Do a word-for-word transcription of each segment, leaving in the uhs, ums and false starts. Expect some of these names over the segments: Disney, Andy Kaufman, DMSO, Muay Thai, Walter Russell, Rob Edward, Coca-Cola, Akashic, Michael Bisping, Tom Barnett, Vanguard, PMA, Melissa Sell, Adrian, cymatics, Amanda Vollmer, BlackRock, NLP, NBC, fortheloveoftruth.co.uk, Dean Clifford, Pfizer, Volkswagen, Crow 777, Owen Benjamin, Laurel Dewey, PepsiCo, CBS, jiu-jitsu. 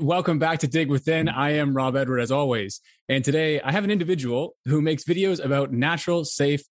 Welcome back to Dig Within. I am Rob Edward, as always. And today I have an individual who makes videos about natural, safe,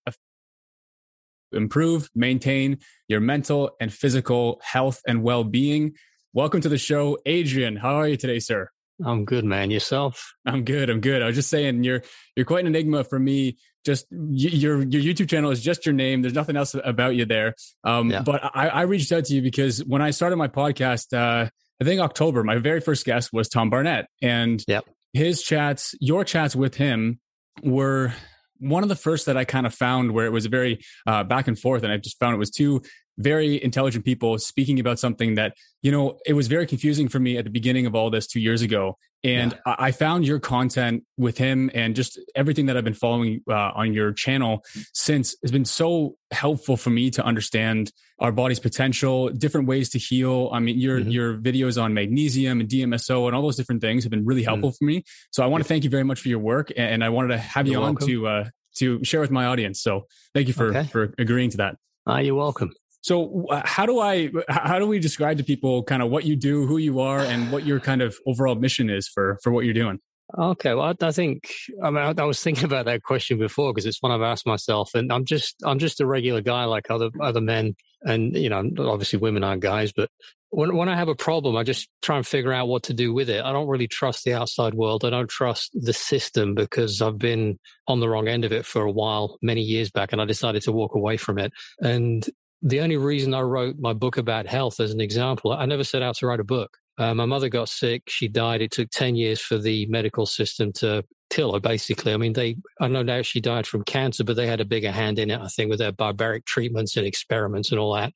improve, maintain your mental and physical health and well-being. Welcome to the show, Adrian. How are you today, sir? I'm good, man. Yourself? I'm good. I'm good. I was just saying, you're you're quite an enigma for me. Just your your YouTube channel is just your name. There's nothing else about you there. Um, yeah. But I, I reached out to you because when I started my podcast, uh, I think October, my very first guest was Tom Barnett. And yep. his chats, your chats with him were one of the first that I kind of found where it was a very uh, back and forth. And I just found it was two very intelligent people speaking about something that, you know, it was very confusing for me at the beginning of all this two years ago. And yeah. I found your content with him and just everything that I've been following uh, on your channel since has been so helpful for me to understand our body's potential, different ways to heal. I mean, your, mm-hmm. your videos on magnesium and D M S O and all those different things have been really helpful mm-hmm. for me. So I want to thank you very much for your work. And I wanted to have you're you on welcome. to, uh, to share with my audience. So thank you for, okay. for agreeing to that. Uh, you're welcome. So how do I, how do we describe to people kind of what you do, who you are, and what your kind of overall mission is for, for what you're doing? Okay. Well, I think, I mean, I, I was thinking about that question before because it's one I've asked myself, and I'm just, I'm just a regular guy like other, other men. And, you know, obviously women aren't guys, but when, when I have a problem, I just try and figure out what to do with it. I don't really trust the outside world. I don't trust the system because I've been on the wrong end of it for a while, many years back, and I decided to walk away from it. And the only reason I wrote my book about health, as an example, I never set out to write a book. Uh, my mother got sick. She died. It took ten years for the medical system to kill her, basically. I mean, they, I know now she died from cancer, but they had a bigger hand in it, I think, with their barbaric treatments and experiments and all that.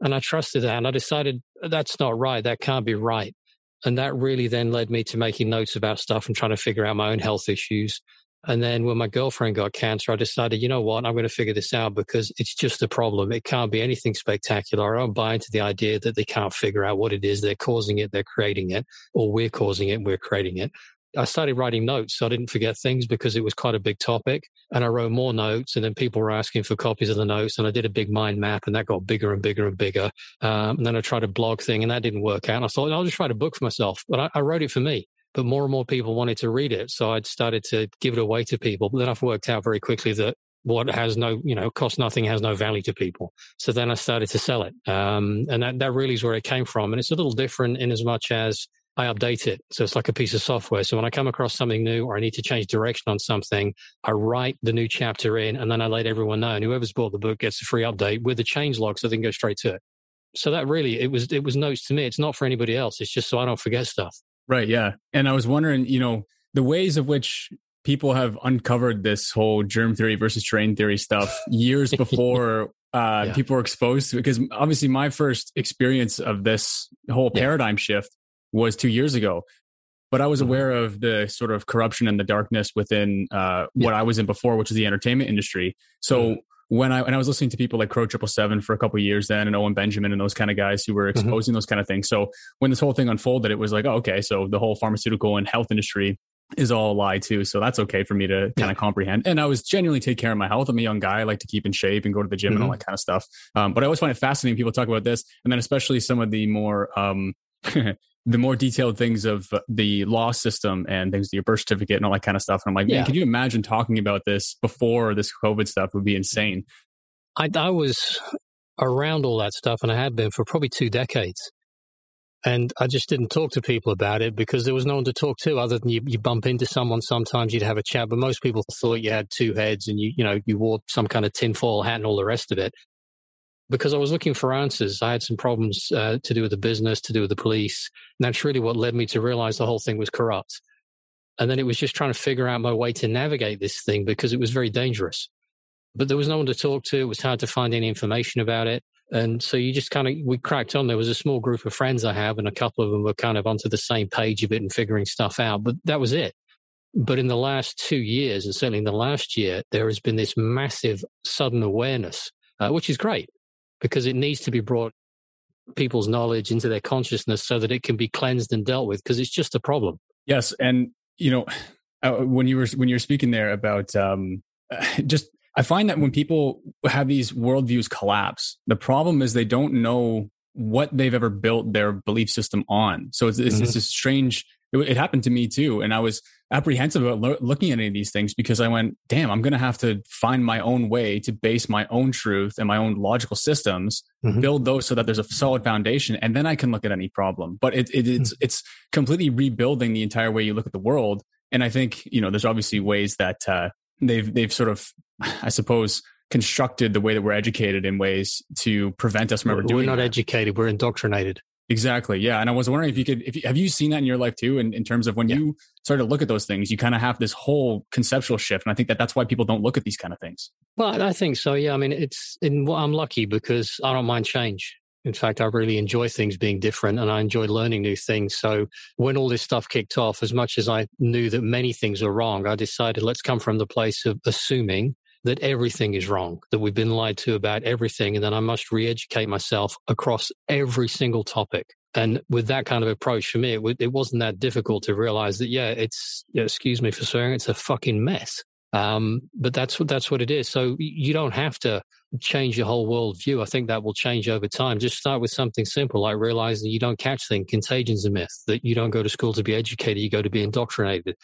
And I trusted that. And I decided that's not right. That can't be right. And that really then led me to making notes about stuff and trying to figure out my own health issues. And then when my girlfriend got cancer, I decided, you know what, I'm going to figure this out because it's just a problem. It can't be anything spectacular. I don't buy into the idea that they can't figure out what it is. They're causing it, they're creating it, or we're causing it, we're creating it. I started writing notes, so I didn't forget things because it was quite a big topic. And I wrote more notes, and then people were asking for copies of the notes. And I did a big mind map, and that got bigger and bigger and bigger. Um, and then I tried a blog thing, and that didn't work out. And I thought, I'll just write a book for myself. But I, I wrote it for me. But more and more people wanted to read it. So I'd started to give it away to people. But then I've worked out very quickly that what has no, you know, costs nothing, has no value to people. So then I started to sell it. Um, and that, that really is where it came from. And it's a little different in as much as I update it. So it's like a piece of software. So when I come across something new or I need to change direction on something, I write the new chapter in and then I let everyone know. And whoever's bought the book gets a free update with the change log so they can go straight to it. So that really, it was it was notes to me. It's not for anybody else. It's just so I don't forget stuff. Right. Yeah. And I was wondering, you know, the ways of which people have uncovered this whole germ theory versus terrain theory stuff years before uh, yeah. people were exposed to it. Because obviously my first experience of this whole paradigm yeah. shift was two years ago. But I was mm-hmm. aware of the sort of corruption and the darkness within uh, what yeah. I was in before, which is the entertainment industry. So mm-hmm. when I, and I was listening to people like Crow seven seven seven for a couple of years then, and Owen Benjamin and those kind of guys who were exposing mm-hmm. those kind of things. So when this whole thing unfolded, it was like, oh, okay, so the whole pharmaceutical and health industry is all a lie too. So that's okay for me to yeah. kind of comprehend. And I was genuinely take care of my health. I'm a young guy. I like to keep in shape and go to the gym mm-hmm. and all that kind of stuff. Um, but I always find it fascinating people talk about this. And then especially some of the more, um, the more detailed things of the law system and things, your birth certificate and all that kind of stuff. And I'm like, man, yeah. can you imagine talking about this before this COVID stuff would be insane? I, I was around all that stuff and I had been for probably two decades. And I just didn't talk to people about it because there was no one to talk to other than you, you bump into someone. Sometimes you'd have a chat, but most people thought you had two heads and you, you know, you wore some kind of tinfoil hat and all the rest of it. Because I was looking for answers. I had some problems uh, to do with the business, to do with the police. And that's really what led me to realize the whole thing was corrupt. And then it was just trying to figure out my way to navigate this thing because it was very dangerous. But there was no one to talk to. It was hard to find any information about it. And so you just kind of, we cracked on. There was a small group of friends I have, and a couple of them were kind of onto the same page a bit and figuring stuff out. But that was it. But in the last two years, and certainly in the last year, there has been this massive sudden awareness, uh, which is great. Because it needs to be brought people's knowledge into their consciousness so that it can be cleansed and dealt with because it's just a problem. Yes. And, you know, uh, when you were when you were speaking there about um, just, I find that when people have these worldviews collapse, the problem is they don't know what they've ever built their belief system on. So it's, it's, mm-hmm. it's a strange, it, it happened to me too. And I was apprehensive about lo- looking at any of these things because I went, damn, I'm going to have to find my own way to base my own truth and my own logical systems, mm-hmm. build those so that there's a solid foundation. And then I can look at any problem, but it, it, it's, mm-hmm. it's completely rebuilding the entire way you look at the world. And I think, you know, there's obviously ways that uh, they've, they've sort of, I suppose, constructed the way that we're educated in ways to prevent us from ever doing. We're not that. Educated; we're indoctrinated. Exactly. Yeah, and I was wondering if you could. If you, have you seen that in your life too? In, in terms of when yeah. you start to look at those things, you kind of have this whole conceptual shift, and I think that that's why people don't look at these kind of things. Well, I think so. Yeah, I mean, it's in. I'm lucky because I don't mind change. In fact, I really enjoy things being different, and I enjoy learning new things. So when all this stuff kicked off, as much as I knew that many things are wrong, I decided let's come from the place of assuming that everything is wrong, that we've been lied to about everything, and then I must re-educate myself across every single topic. And with that kind of approach, for me, it, w- it wasn't that difficult to realize that, yeah, it's, excuse me for swearing, it's a fucking mess. Um, but that's what, that's what it is. So you don't have to change your whole worldview. I think that will change over time. Just start with something simple, like realize that you don't catch things. Contagion's a myth, that you don't go to school to be educated, you go to be indoctrinated.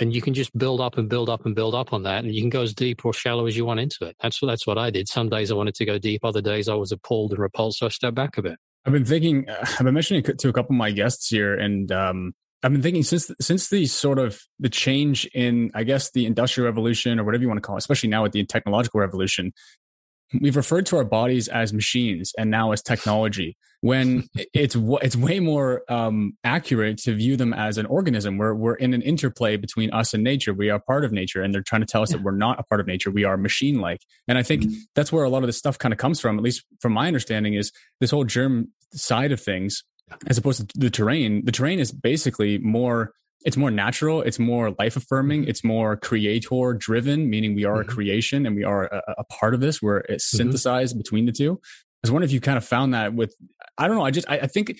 And you can just build up and build up and build up on that. And you can go as deep or shallow as you want into it. That's what, that's what I did. Some days I wanted to go deep. Other days I was appalled and repulsed. So I stepped back a bit. I've been thinking, uh, I've been mentioning to a couple of my guests here. And um, I've been thinking since, since the sort of the change in, I guess, the Industrial Revolution or whatever you want to call it, especially now with the technological revolution, we've referred to our bodies as machines and now as technology, when it's it's way more um, accurate to view them as an organism. We're, we're in an interplay between us and nature. We are part of nature, and they're trying to tell us yeah. that we're not a part of nature. We are machine-like. And I think mm-hmm. that's where a lot of this stuff kind of comes from, at least from my understanding, is this whole germ side of things, as opposed to the terrain. The terrain is basically more... It's more natural. It's more life-affirming. It's more creator-driven, meaning we are mm-hmm. a creation and we are a, a part of this. We're it's synthesized mm-hmm. between the two. I was wondering if you kind of found that with, I don't know. I just, I, I think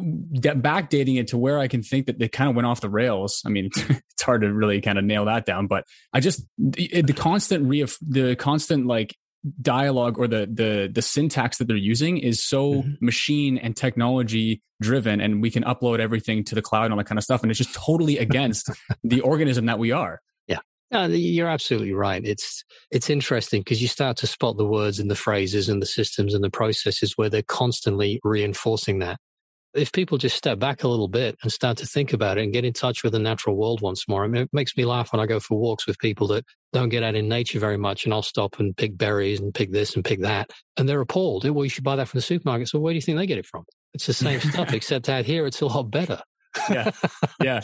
backdating it to where I can think that they kind of went off the rails. I mean, it's hard to really kind of nail that down, but I just, the, the constant, re, the constant like dialogue or the, the, the syntax that they're using is so mm-hmm. machine and technology driven, and we can upload everything to the cloud and all that kind of stuff. And it's just totally against the organism that we are. Yeah, no, you're absolutely right. It's, it's interesting because you start to spot the words and the phrases and the systems and the processes where they're constantly reinforcing that. If people just step back a little bit and start to think about it and get in touch with the natural world once more, I mean, it makes me laugh when I go for walks with people that don't get out in nature very much, and I'll stop and pick berries and pick this and pick that. And they're appalled. Well, you should buy that from the supermarket. So where do you think they get it from? It's the same stuff, except out here, it's a lot better. Yeah. Yeah.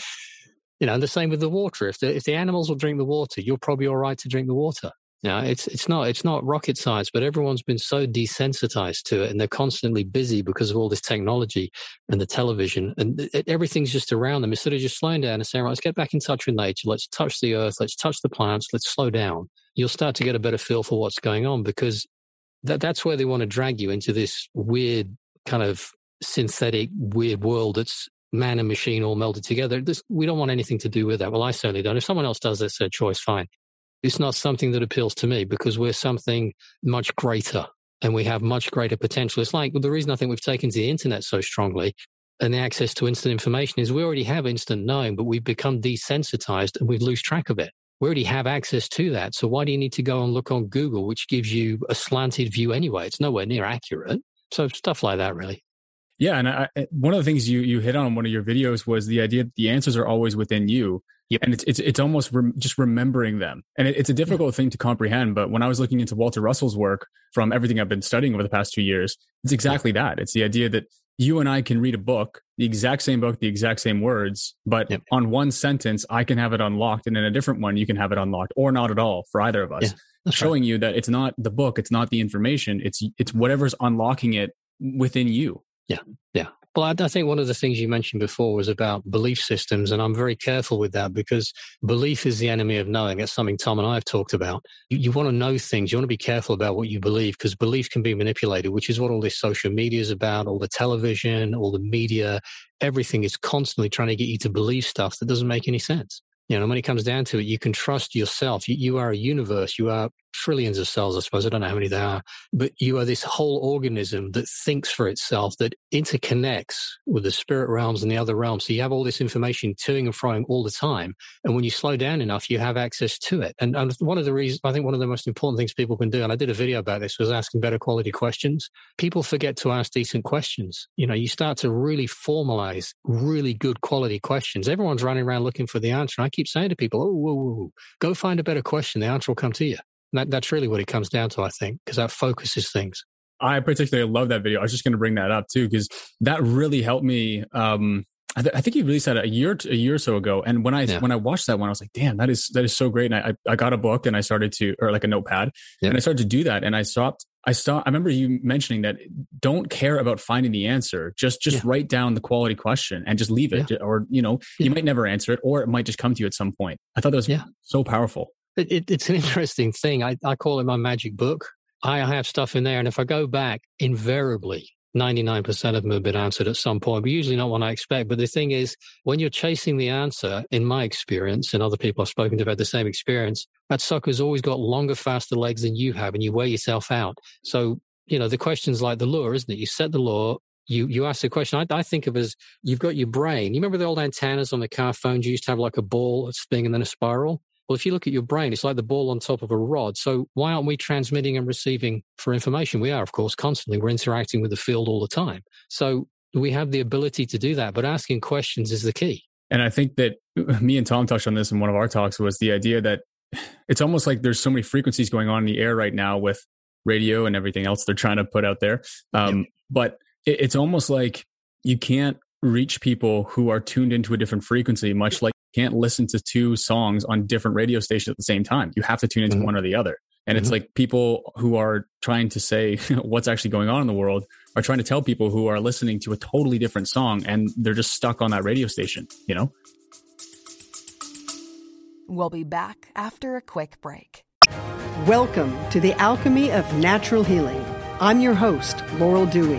You know, and the same with the water. If the, if the animals will drink the water, you're probably all right to drink the water. Now, it's it's not it's not rocket science, but everyone's been so desensitized to it, and they're constantly busy because of all this technology and the television, and th- everything's just around them. Instead of just slowing down and saying, right, let's get back in touch with nature, let's touch the earth, let's touch the plants, let's slow down, you'll start to get a better feel for what's going on, because th- that's where they want to drag you into this weird kind of synthetic, weird world that's man and machine all melded together. This, we don't want anything to do with that. Well, I certainly don't. If someone else does, that's their choice, fine. It's not something that appeals to me because we're something much greater and we have much greater potential. It's like, well, the reason I think we've taken to the internet so strongly and the access to instant information is we already have instant knowing, but we've become desensitized and we've lost track of it. We already have access to that. So why do you need to go and look on Google, which gives you a slanted view anyway? It's nowhere near accurate. So stuff like that, really. Yeah. And I, one of the things you you hit on in one of your videos was the idea that the answers are always within you. Yep. And it's it's it's almost rem- just remembering them. And it, it's a difficult yeah. thing to comprehend. But when I was looking into Walter Russell's work from everything I've been studying over the past two years, it's exactly yeah. that. It's the idea that you and I can read a book, the exact same book, the exact same words, but yep. on one sentence, I can have it unlocked. And in a different one, you can have it unlocked or not at all for either of us. Yeah. Showing right. you that it's not the book, it's not the information, it's it's whatever's unlocking it within you. Yeah, yeah. Well, I, I think one of the things you mentioned before was about belief systems, and I'm very careful with that because belief is the enemy of knowing. That's something Tom and I have talked about. You, you want to know things. You want to be careful about what you believe because belief can be manipulated, which is what all this social media is about, all the television, all the media. Everything is constantly trying to get you to believe stuff that doesn't make any sense. You know, when it comes down to it, you can trust yourself. You, you are a universe. You are trillions of cells, I suppose. I don't know how many there are. But you are this whole organism that thinks for itself, that interconnects with the spirit realms and the other realms. So you have all this information toing and froing all the time. And when you slow down enough, you have access to it. And, and one of the reasons, I think one of the most important things people can do, and I did a video about this, was asking better quality questions. People forget to ask decent questions. You know, you start to really formalize really good quality questions. Everyone's running around looking for the answer. And I keep saying to people, oh, whoa, whoa, whoa. Go find a better question. The answer will come to you. That, that's really what it comes down to, I think, because that focuses things. I particularly love that video. I was just going to bring that up too, because that really helped me. Um, I, th- I think he released that a year, a year or so ago. And when I yeah. when I watched that one, I was like, "Damn, that is that is so great!" And I I got a book and I started to, or like a notepad, yeah. and I started to do that. And I stopped. I stopped. I remember you mentioning that don't care about finding the answer. Just just yeah. write down the quality question and just leave it. Yeah. Or you know, yeah. you might never answer it, or it might just come to you at some point. I thought that was yeah. so powerful. It, it, it's an interesting thing. I, I call it my magic book. I have stuff in there. And if I go back, invariably, ninety-nine percent of them have been answered at some point, but usually not what I expect. But the thing is, when you're chasing the answer, in my experience, and other people I've spoken to about the same experience, that sucker's always got longer, faster legs than you have, and you wear yourself out. So, you know, the question's like the lure, isn't it? You set the lure. You you ask the question. I, I think of as you've got your brain. You remember the old antennas on the car phones? You used to have like a ball, a spin, and then a spiral. Well, if you look at your brain, it's like the ball on top of a rod. So why aren't we transmitting and receiving for information? We are, of course, constantly. We're interacting with the field all the time. So we have the ability to do that, but asking questions is the key. And I think that me and Tom touched on this in one of our talks, was the idea that it's almost like there's so many frequencies going on in the air right now with radio and everything else they're trying to put out there. Um, yeah. But it, it's almost like you can't reach people who are tuned into a different frequency, much like you can't listen to two songs on different radio stations at the same time. You have to tune into mm-hmm. one or the other. And mm-hmm. it's like people who are trying to say what's actually going on in the world are trying to tell people who are listening to a totally different song, and they're just stuck on that radio station, you know? We'll be back after a quick break. Welcome to the Alchemy of Natural Healing. I'm your host, Laurel Dewey.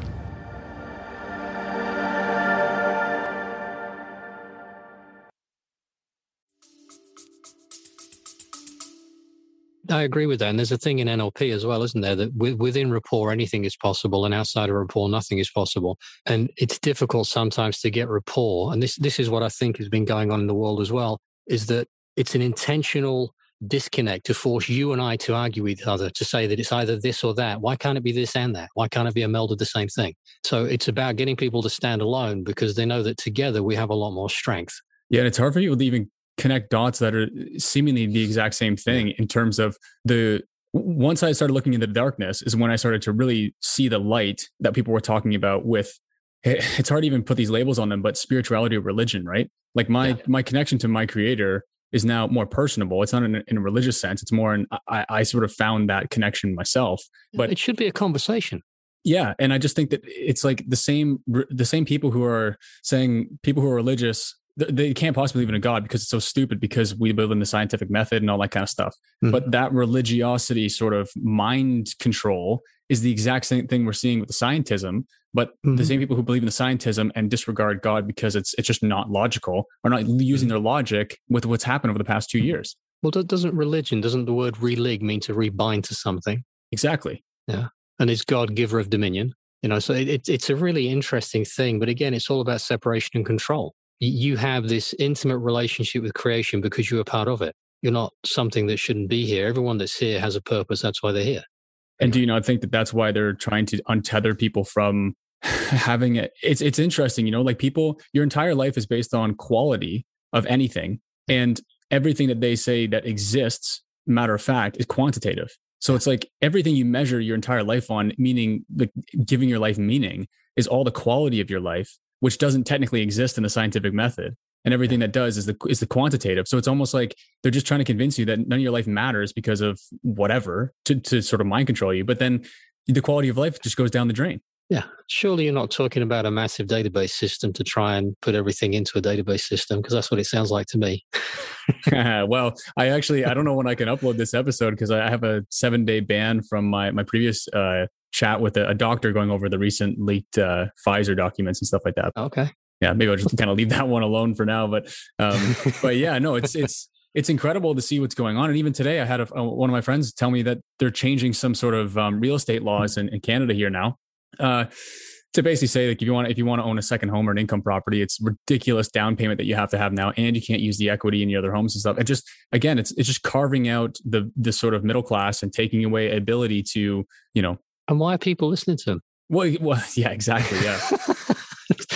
I agree with that. And there's a thing in N L P as well, isn't there? That within rapport, anything is possible. And outside of rapport, nothing is possible. And it's difficult sometimes to get rapport. And this, this is what I think has been going on in the world as well, is that it's an intentional disconnect to force you and I to argue with each other, to say that it's either this or that. Why can't it be this and that? Why can't it be a meld of the same thing? So it's about getting people to stand alone, because they know that together we have a lot more strength. Yeah, and it's hard for you to even connect dots that are seemingly the exact same thing, in terms of the, once I started looking into the darkness is when I started to really see the light that people were talking about with, it's hard to even put these labels on them, but spirituality or religion, right? Like my, yeah. my connection to my creator is now more personable. It's not in, in a religious sense. It's more in, I, I sort of found that connection myself, but it should be a conversation. Yeah. And I just think that it's like the same, the same people who are saying people who are religious, they can't possibly believe in a God because it's so stupid, because we live in the scientific method and all that kind of stuff. Mm-hmm. But that religiosity sort of mind control is the exact same thing we're seeing with the scientism. But mm-hmm. the same people who believe in the scientism and disregard God because it's it's just not logical are not using their logic with what's happened over the past two years. Well, doesn't religion, doesn't the word relig mean to rebind to something? Exactly. Yeah. And is God giver of dominion? You know, so it, it's a really interesting thing. But again, it's all about separation and control. You have this intimate relationship with creation because you are part of it. You're not something that shouldn't be here. Everyone that's here has a purpose. That's why they're here. And do you not think that that's why they're trying to untether people from having it? It's it's interesting, you know, like people, your entire life is based on quality of anything, and everything that they say that exists, matter of fact, is quantitative. So it's like everything you measure your entire life on, meaning like giving your life meaning, is all the quality of your life, which doesn't technically exist in the scientific method. And everything that does is the is the quantitative. So it's almost like they're just trying to convince you that none of your life matters because of whatever, to, to sort of mind control you. But then the quality of life just goes down the drain. Yeah. Surely you're not talking about a massive database system to try and put everything into a database system, because that's what it sounds like to me. Well, I actually, I don't know when I can upload this episode, because I have a seven day ban from my, my previous uh, chat with a, a doctor going over the recent leaked uh, Pfizer documents and stuff like that. Okay. Yeah. Maybe I'll just kind of leave that one alone for now. But, um, but yeah, no, it's, it's, it's incredible to see what's going on. And even today I had a, a, one of my friends tell me that they're changing some sort of um, real estate laws in, in Canada here now. Uh, to basically say, like, if you want, if you want to own a second home or an income property, it's ridiculous down payment that you have to have now, and you can't use the equity in your other homes and stuff. And just again, it's it's just carving out the the sort of middle class and taking away ability to, you know. And why are people listening to them? Well, well yeah, exactly, yeah,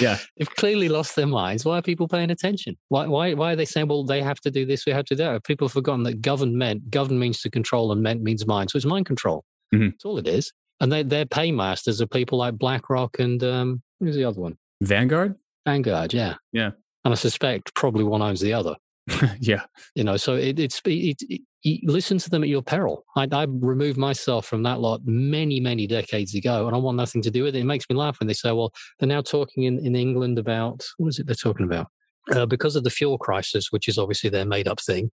yeah. They've clearly lost their minds. Why are people paying attention? Why why why are they saying, well, they have to do this, we have to do that? Have people forgotten that govern meant govern means to control and meant means mind, so it's mind control. Mm-hmm. That's all it is. And they, their paymasters are people like BlackRock and um, who's the other one? Vanguard? Vanguard, yeah. Yeah. And I suspect probably one owns the other. Yeah. You know, so it, it's, it, it, it, listen to them at your peril. I, I removed myself from that lot many, many decades ago, and I want nothing to do with it. It makes me laugh when they say, well, they're now talking in, in England about, what is it they're talking about? Uh, because of the fuel crisis, which is obviously their made-up thing,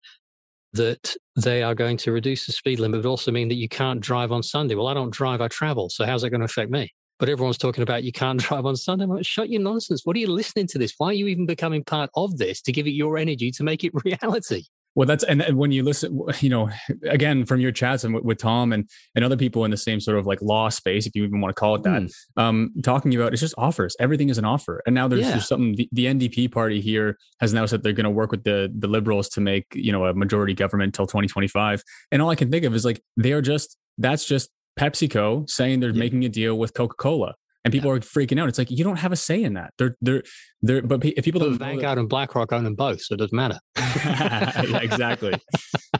that they are going to reduce the speed limit, but also mean that you can't drive on Sunday. Well, I don't drive, I travel. So how's that going to affect me? But everyone's talking about you can't drive on Sunday. Well, shut your nonsense. What are you listening to this? Why are you even becoming part of this to give it your energy to make it reality? Well, that's, and when you listen, you know, again, from your chats and with Tom and, and other people in the same sort of like law space, if you even want to call it that, mm. um, talking about, it's just offers. Everything is an offer. And now there's, yeah. there's something, the, the N D P party here has now said they're going to work with the the Liberals to make, you know, a majority government till twenty twenty-five. And all I can think of is like, they are just, that's just PepsiCo saying they're yeah. making a deal with Coca-Cola. And people yeah. are freaking out. It's like, you don't have a say in that. They're, they're, they're, but if people don't. Vanguard and BlackRock own them both, so it doesn't matter. Yeah, exactly.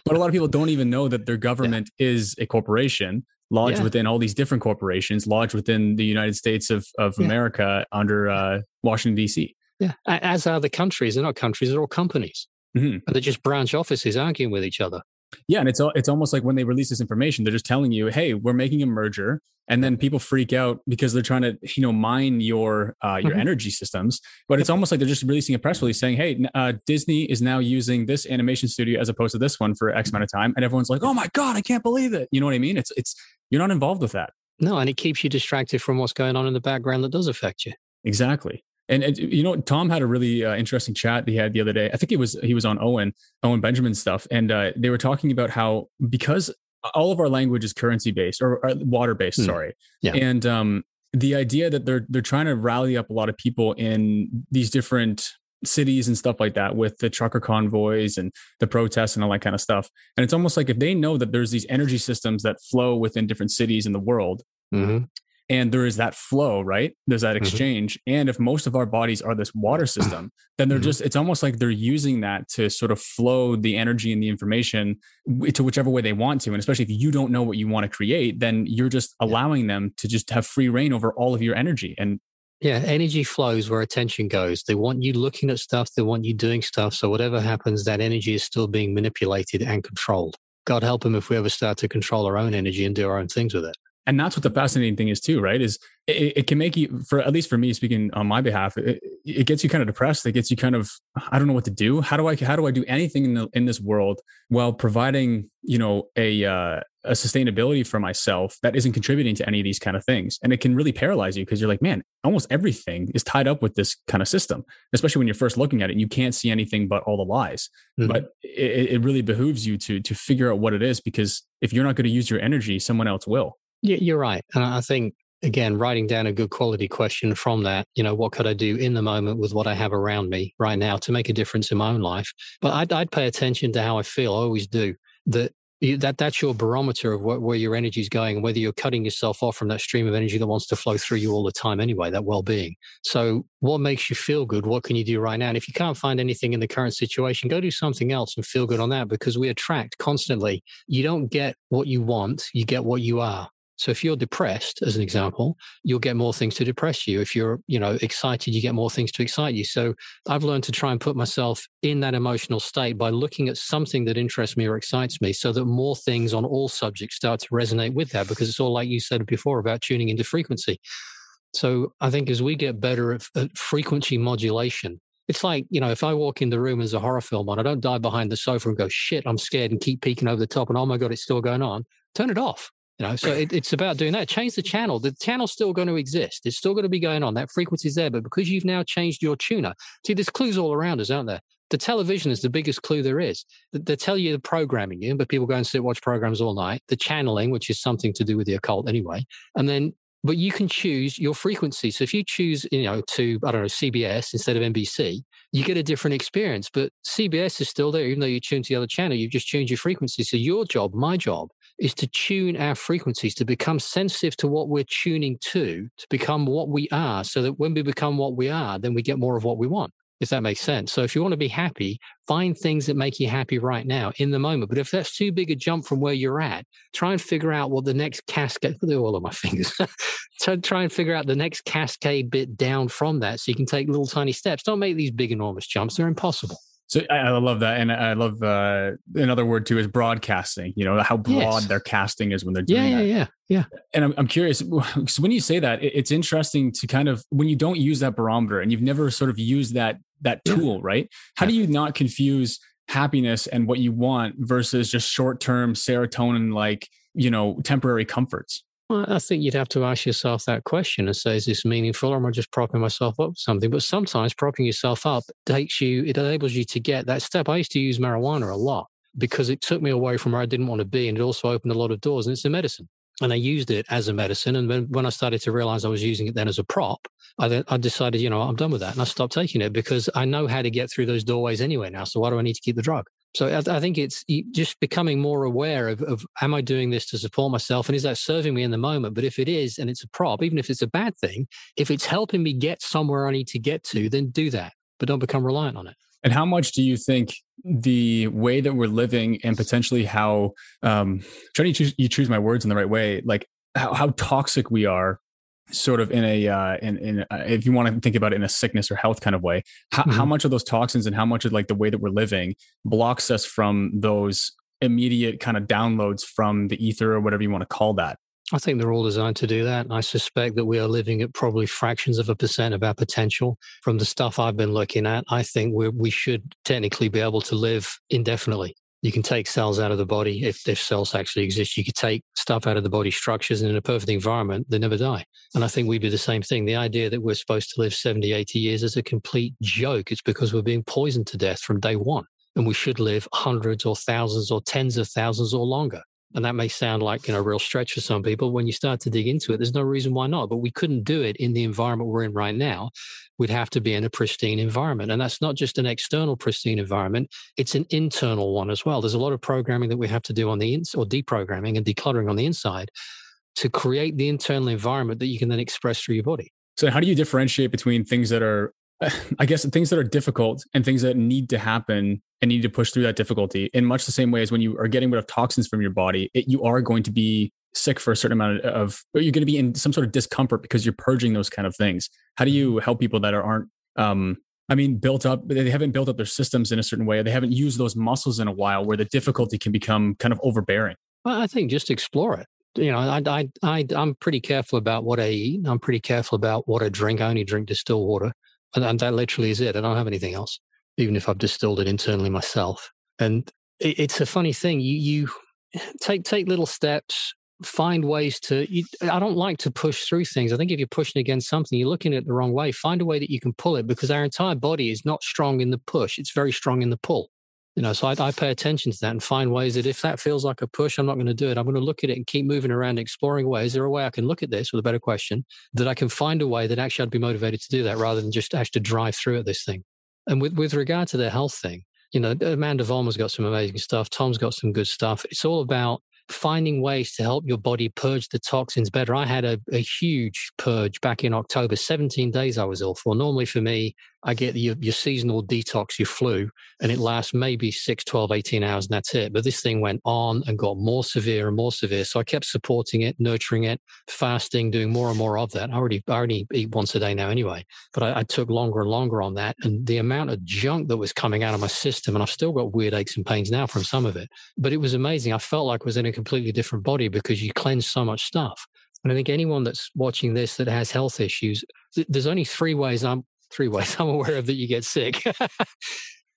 But a lot of people don't even know that their government yeah. is a corporation lodged yeah. within all these different corporations, lodged within the United States of, of yeah. America under uh, Washington, D C. Yeah. As are the countries. They're not countries, they're all companies. Mm-hmm. And they're just branch offices arguing with each other. Yeah. And it's it's almost like when they release this information, they're just telling you, hey, we're making a merger. And then people freak out because they're trying to, you know, mine your uh, your mm-hmm. energy systems. But it's almost like they're just releasing a press release saying, hey, uh, Disney is now using this animation studio as opposed to this one for X amount of time. And everyone's like, oh my God, I can't believe it. You know what I mean? It's it's you're not involved with that. No. And it keeps you distracted from what's going on in the background that does affect you. Exactly. And, and, you know, Tom had a really uh, interesting chat he had the other day. I think it was, he was on Owen, Owen Benjamin's stuff. And uh, they were talking about how, because all of our language is currency-based or, or water-based, mm. sorry. Yeah. And um, the idea that they're, they're trying to rally up a lot of people in these different cities and stuff like that with the trucker convoys and the protests and all that kind of stuff. And it's almost like if they know that there's these energy systems that flow within different cities in the world, mm-hmm. and there is that flow, right? There's that exchange. Mm-hmm. And if most of our bodies are this water system, then they're mm-hmm. just, it's almost like they're using that to sort of flow the energy and the information to whichever way they want to. And especially if you don't know what you want to create, then you're just allowing them to just have free reign over all of your energy. And yeah, energy flows where attention goes. They want you looking at stuff. They want you doing stuff. So whatever happens, that energy is still being manipulated and controlled. God help them if we ever start to control our own energy and do our own things with it. And that's what the fascinating thing is too, right? Is it, it can make you, for at least for me, speaking on my behalf, it, it gets you kind of depressed. It gets you kind of, I don't know what to do. How do I, how do I do anything in the, in this world while providing, you know, a, uh, a sustainability for myself that isn't contributing to any of these kind of things? And it can really paralyze you because you're like, man, almost everything is tied up with this kind of system, especially when you're first looking at it and you can't see anything but all the lies. Mm-hmm. But it, it really behooves you to, to figure out what it is, because if you're not going to use your energy, someone else will. Yeah, you're right. And I think, again, writing down a good quality question from that, you know, what could I do in the moment with what I have around me right now to make a difference in my own life? But I'd, I'd pay attention to how I feel. I always do. That you, that that's your barometer of what, where your energy is going, whether you're cutting yourself off from that stream of energy that wants to flow through you all the time anyway, that well-being. So what makes you feel good? What can you do right now? And if you can't find anything in the current situation, go do something else and feel good on that, because we attract constantly. You don't get what you want. You get what you are. So if you're depressed, as an example, you'll get more things to depress you. If you're, you know, excited, you get more things to excite you. So I've learned to try and put myself in that emotional state by looking at something that interests me or excites me, so that more things on all subjects start to resonate with that, because it's all, like you said before, about tuning into frequency. So I think as we get better at, at frequency modulation, it's like, you know, if I walk in the room as a horror film on, I don't dive behind the sofa and go, shit, I'm scared, and keep peeking over the top and, oh my God, it's still going on. Turn it off. You know, so it, it's about doing that. Change the channel. The channel's still going to exist. It's still going to be going on. That frequency's there, but because you've now changed your tuner. See, there's clues all around us, aren't there? The television is the biggest clue there is. They tell you the programming, you know, but people go and sit watch programs all night. The channeling, which is something to do with the occult anyway. And then, but you can choose your frequency. So if you choose, you know, to, I don't know, C B S instead of N B C, you get a different experience. But C B S is still there, even though you tune to the other channel, you've just tuned your frequency. So your job, my job, is to tune our frequencies, to become sensitive to what we're tuning to, to become what we are, so that when we become what we are, then we get more of what we want, if that makes sense. So if you want to be happy, find things that make you happy right now in the moment. But if that's too big a jump from where you're at, try and figure out what the next cascade, all of my fingers, so try and figure out the next cascade bit down from that, so you can take little tiny steps. Don't make these big, enormous jumps. They're impossible. So I love that. And I love uh, another word too is broadcasting, you know, how broad yes. their casting is when they're doing yeah, that. Yeah, yeah, yeah. And I'm, I'm curious, because when you say that, it's interesting to kind of, when you don't use that barometer and you've never sort of used that, that tool, yeah. right? How yeah. do you not confuse happiness and what you want versus just short-term serotonin, like, you know, temporary comforts? Well, I think you'd have to ask yourself that question and say, is this meaningful, or am I just propping myself up with something? But sometimes propping yourself up takes you, it enables you to get that step. I used to use marijuana a lot because it took me away from where I didn't want to be, and it also opened a lot of doors, and it's a medicine. And I used it as a medicine. And then when I started to realize I was using it then as a prop, I, then, I decided, you know, I'm done with that. And I stopped taking it because I know how to get through those doorways anyway now. So why do I need to keep the drug? So I, I think it's just becoming more aware of, of, am I doing this to support myself? And is that serving me in the moment? But if it is, and it's a prop, even if it's a bad thing, if it's helping me get somewhere I need to get to, then do that. But don't become reliant on it. And how much do you think the way that we're living, and potentially how, um, trying to choose, you choose my words in the right way, like how, how toxic we are, sort of in a, uh, in, in uh, if you want to think about it in a sickness or health kind of way, how, mm-hmm. how much of those toxins and how much of like the way that we're living blocks us from those immediate kind of downloads from the ether, or whatever you want to call that? I think they're all designed to do that. I suspect that we are living at probably fractions of a percent of our potential. From the stuff I've been looking at, I think we we should technically be able to live indefinitely. You can take cells out of the body. If, if cells actually exist, you could take stuff out of the body structures, and in a perfect environment, they never die. And I think we do the same thing. The idea that we're supposed to live seventy, eighty years is a complete joke. It's because we're being poisoned to death from day one. And we should live hundreds or thousands or tens of thousands or longer. And that may sound like, you know, a real stretch for some people. When you start to dig into it, there's no reason why not. But we couldn't do it in the environment we're in right now. We'd have to be in a pristine environment. And that's not just an external pristine environment. It's an internal one as well. There's a lot of programming that we have to do on the ins- or deprogramming and decluttering on the inside to create the internal environment that you can then express through your body. So how do you differentiate between things that are, I guess, things that are difficult and things that need to happen and need to push through that difficulty, in much the same way as when you are getting rid of toxins from your body, it, you are going to be sick for a certain amount of, or you're going to be in some sort of discomfort because you're purging those kind of things. How do you help people that are, aren't, um, I mean, built up, they haven't built up their systems in a certain way, or they haven't used those muscles in a while, where the difficulty can become kind of overbearing? Well, I think just explore it. You know, I, I, I, I'm pretty careful about what I eat. I'm pretty careful about what I drink. I only drink distilled water. And, and that literally is it. I don't have anything else, even if I've distilled it internally myself. And it, it's a funny thing. You you take take little steps, find ways to... You, I don't like to push through things. I think if you're pushing against something, you're looking at it the wrong way. Find a way that you can pull it, because our entire body is not strong in the push. It's very strong in the pull. You know, so I, I pay attention to that and find ways that if that feels like a push, I'm not going to do it. I'm going to look at it and keep moving around, exploring ways. Is there a way I can look at this with a better question, that I can find a way that actually I'd be motivated to do that, rather than just actually drive through at this thing? And with, with regard to the health thing, you know, Amanda Vollmer's got some amazing stuff. Tom's got some good stuff. It's all about finding ways to help your body purge the toxins better. I had a, a huge purge back in October, seventeen days I was ill for. Normally for me, I get your, your seasonal detox, your flu, and it lasts maybe six, twelve, eighteen hours, and that's it. But this thing went on and got more severe and more severe. So I kept supporting it, nurturing it, fasting, doing more and more of that. I already, I already eat once a day now anyway, but I, I took longer and longer on that. And the amount of junk that was coming out of my system, and I've still got weird aches and pains now from some of it, but it was amazing. I felt like I was in a completely different body because you cleanse so much stuff. And I think anyone that's watching this that has health issues, th- there's only three ways I'm Three ways I'm aware of that you get sick.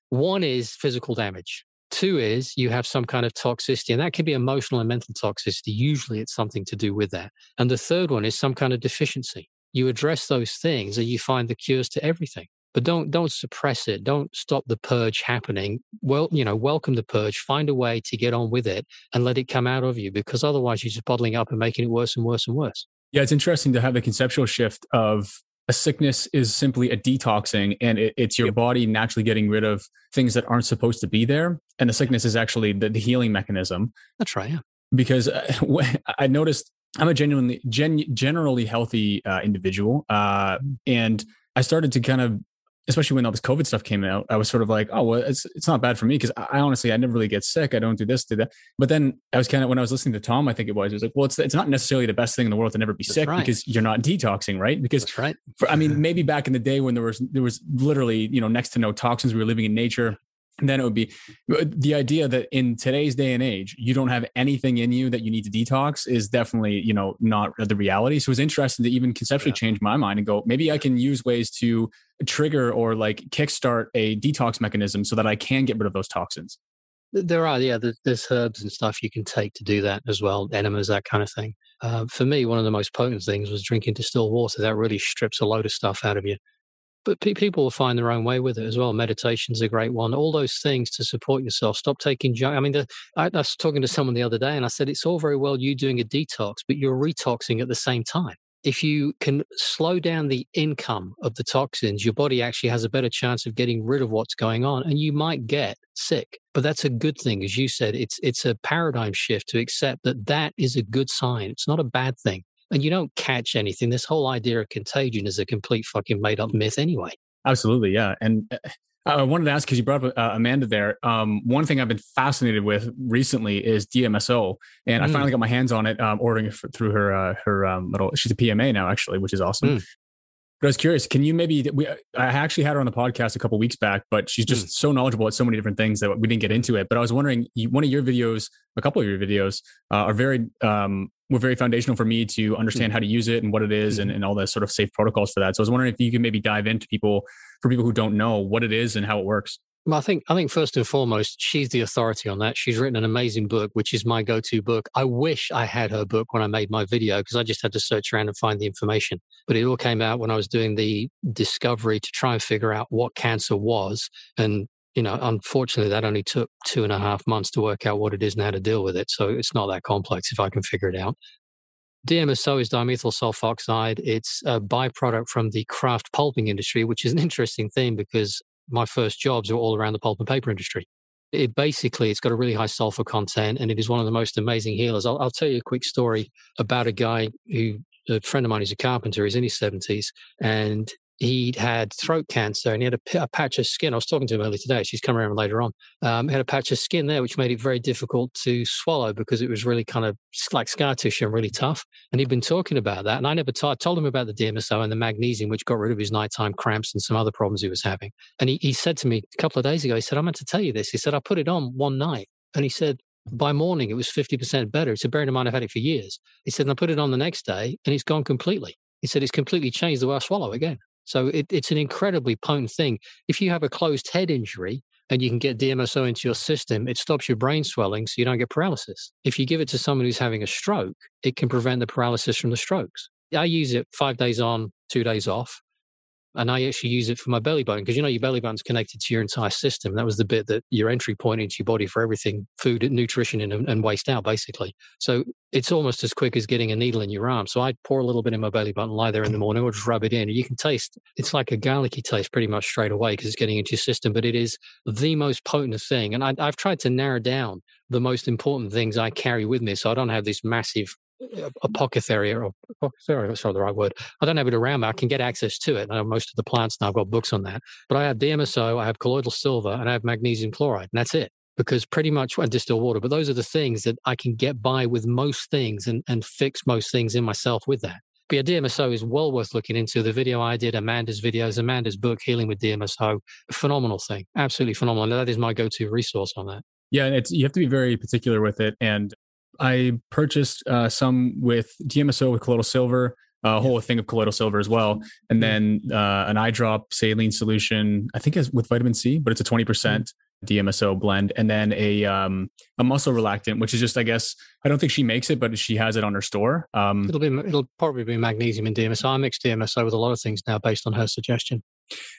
One is physical damage. Two is you have some kind of toxicity, and that can be emotional and mental toxicity. Usually it's something to do with that. And the third one is some kind of deficiency. You address those things and you find the cures to everything. But don't don't suppress it. Don't stop the purge happening. Well, you know, welcome the purge. Find a way to get on with it and let it come out of you, because otherwise you're just bottling up and making it worse and worse and worse. Yeah, it's interesting to have the conceptual shift of a sickness is simply a detoxing, and it, it's your body naturally getting rid of things that aren't supposed to be there. And the sickness is actually the, the healing mechanism. That's right. Yeah. Because I, I noticed I'm a genuinely, gen, generally healthy uh, individual. Uh, and I started to kind of, especially when all this COVID stuff came out, I was sort of like, oh, well, it's it's not bad for me because I honestly, I never really get sick. I don't do this, do that. But then I was kind of, when I was listening to Tom, I think it was, it was like, well, it's it's not necessarily the best thing in the world to never be That's sick right. because you're not detoxing, right? Because That's right. for, I mean, maybe back in the day when there was, there was literally, you know, next to no toxins, we were living in nature. And then it would be the idea that in today's day and age, you don't have anything in you that you need to detox is definitely, you know, not the reality. So it was interesting to even conceptually yeah. change my mind and go, maybe I can use ways to trigger or like kickstart a detox mechanism so that I can get rid of those toxins. There are, yeah, there's herbs and stuff you can take to do that as well, enemas, that kind of thing. Uh, for me, one of the most potent things was drinking distilled water. That really strips a load of stuff out of you. But pe- people will find their own way with it as well. Meditation's a great one. All those things to support yourself. Stop taking junk. I mean, the, I, I was talking to someone the other day and I said, it's all very well you doing a detox, but you're retoxing at the same time. If you can slow down the income of the toxins, your body actually has a better chance of getting rid of what's going on, and you might get sick. But that's a good thing. As you said, it's it's a paradigm shift to accept that that is a good sign. It's not a bad thing. And you don't catch anything. This whole idea of contagion is a complete fucking made up myth anyway. Absolutely. Yeah. And I wanted to ask, because you brought up uh, Amanda there. Um, one thing I've been fascinated with recently is D M S O. And mm. I finally got my hands on it, um, ordering it for, through her, uh, her um, little, she's a P M A now actually, which is awesome. Mm. But I was curious, can you maybe, we, I actually had her on the podcast a couple of weeks back, but she's just mm. so knowledgeable at so many different things that we didn't get into it. But I was wondering, one of your videos, a couple of your videos uh, are very, um, were very foundational for me to understand how to use it and what it is and, and all the sort of safe protocols for that. So I was wondering if you can maybe dive into people, for people who don't know what it is and how it works. Well, I think, I think first and foremost, she's the authority on that. She's written an amazing book, which is my go-to book. I wish I had her book when I made my video because I just had to search around and find the information. But it all came out when I was doing the discovery to try and figure out what cancer was. And, you know, unfortunately, that only took two and a half months to work out what it is and how to deal with it. So it's not that complex if I can figure it out. D M S O is dimethyl sulfoxide. It's a byproduct from the craft pulping industry, which is an interesting thing because my first jobs were all around the pulp and paper industry. It basically, it's got a really high sulfur content and it is one of the most amazing healers. I'll, I'll tell you a quick story about a guy who, a friend of mine who's a carpenter, he's in his seventies and he'd had throat cancer and he had a, a patch of skin. I was talking to him earlier today. She's coming around later on. Um, he had a patch of skin there, which made it very difficult to swallow because it was really kind of like scar tissue and really tough. And he'd been talking about that. And I never t- I told him about the D M S O and the magnesium, which got rid of his nighttime cramps and some other problems he was having. And he, he said to me a couple of days ago, he said, I meant to tell you this. He said, I put it on one night. And he said, by morning, it was fifty percent better. He said, bearing in mind, I've had it for years. He said, and I put it on the next day and it's gone completely. He said, it's completely changed the way I swallow again. So it, it's an incredibly potent thing. If you have a closed head injury and you can get D M S O into your system, it stops your brain swelling so you don't get paralysis. If you give it to someone who's having a stroke, it can prevent the paralysis from the strokes. I use it five days on, two days off. And I actually use it for my belly bone because, you know, your belly bone's connected to your entire system. That was the bit that your entry point into your body for everything, food and nutrition and, and waste out, basically. So it's almost as quick as getting a needle in your arm. So I pour a little bit in my belly button, lie there in the morning, or just rub it in. You can taste, it's like a garlicky taste pretty much straight away because it's getting into your system, but it is the most potent thing. And I, I've tried to narrow down the most important things I carry with me so I don't have this massive apothecary, or apothecary, that's not the right word. I don't have it around me. I can get access to it. I know most of the plants now, I've got books on that. But I have D M S O, I have colloidal silver, and I have magnesium chloride, and that's it. Because pretty much, well, distilled water, but those are the things that I can get by with most things and, and fix most things in myself with that. But yeah, D M S O is well worth looking into. The video I did, Amanda's videos, Amanda's book, Healing with D M S O, phenomenal thing, absolutely phenomenal. And that is my go-to resource on that. Yeah, and it's, you have to be very particular with it. And I purchased uh, some with D M S O with colloidal silver, a whole thing of colloidal silver as well. And then uh, an eye drop saline solution, I think it's with vitamin C, but it's a twenty percent D M S O blend. And then a um, a muscle relaxant, which is just, I guess, I don't think she makes it, but she has it on her store. Um, it'll be it'll probably be magnesium and D M S O. I mix D M S O with a lot of things now based on her suggestion.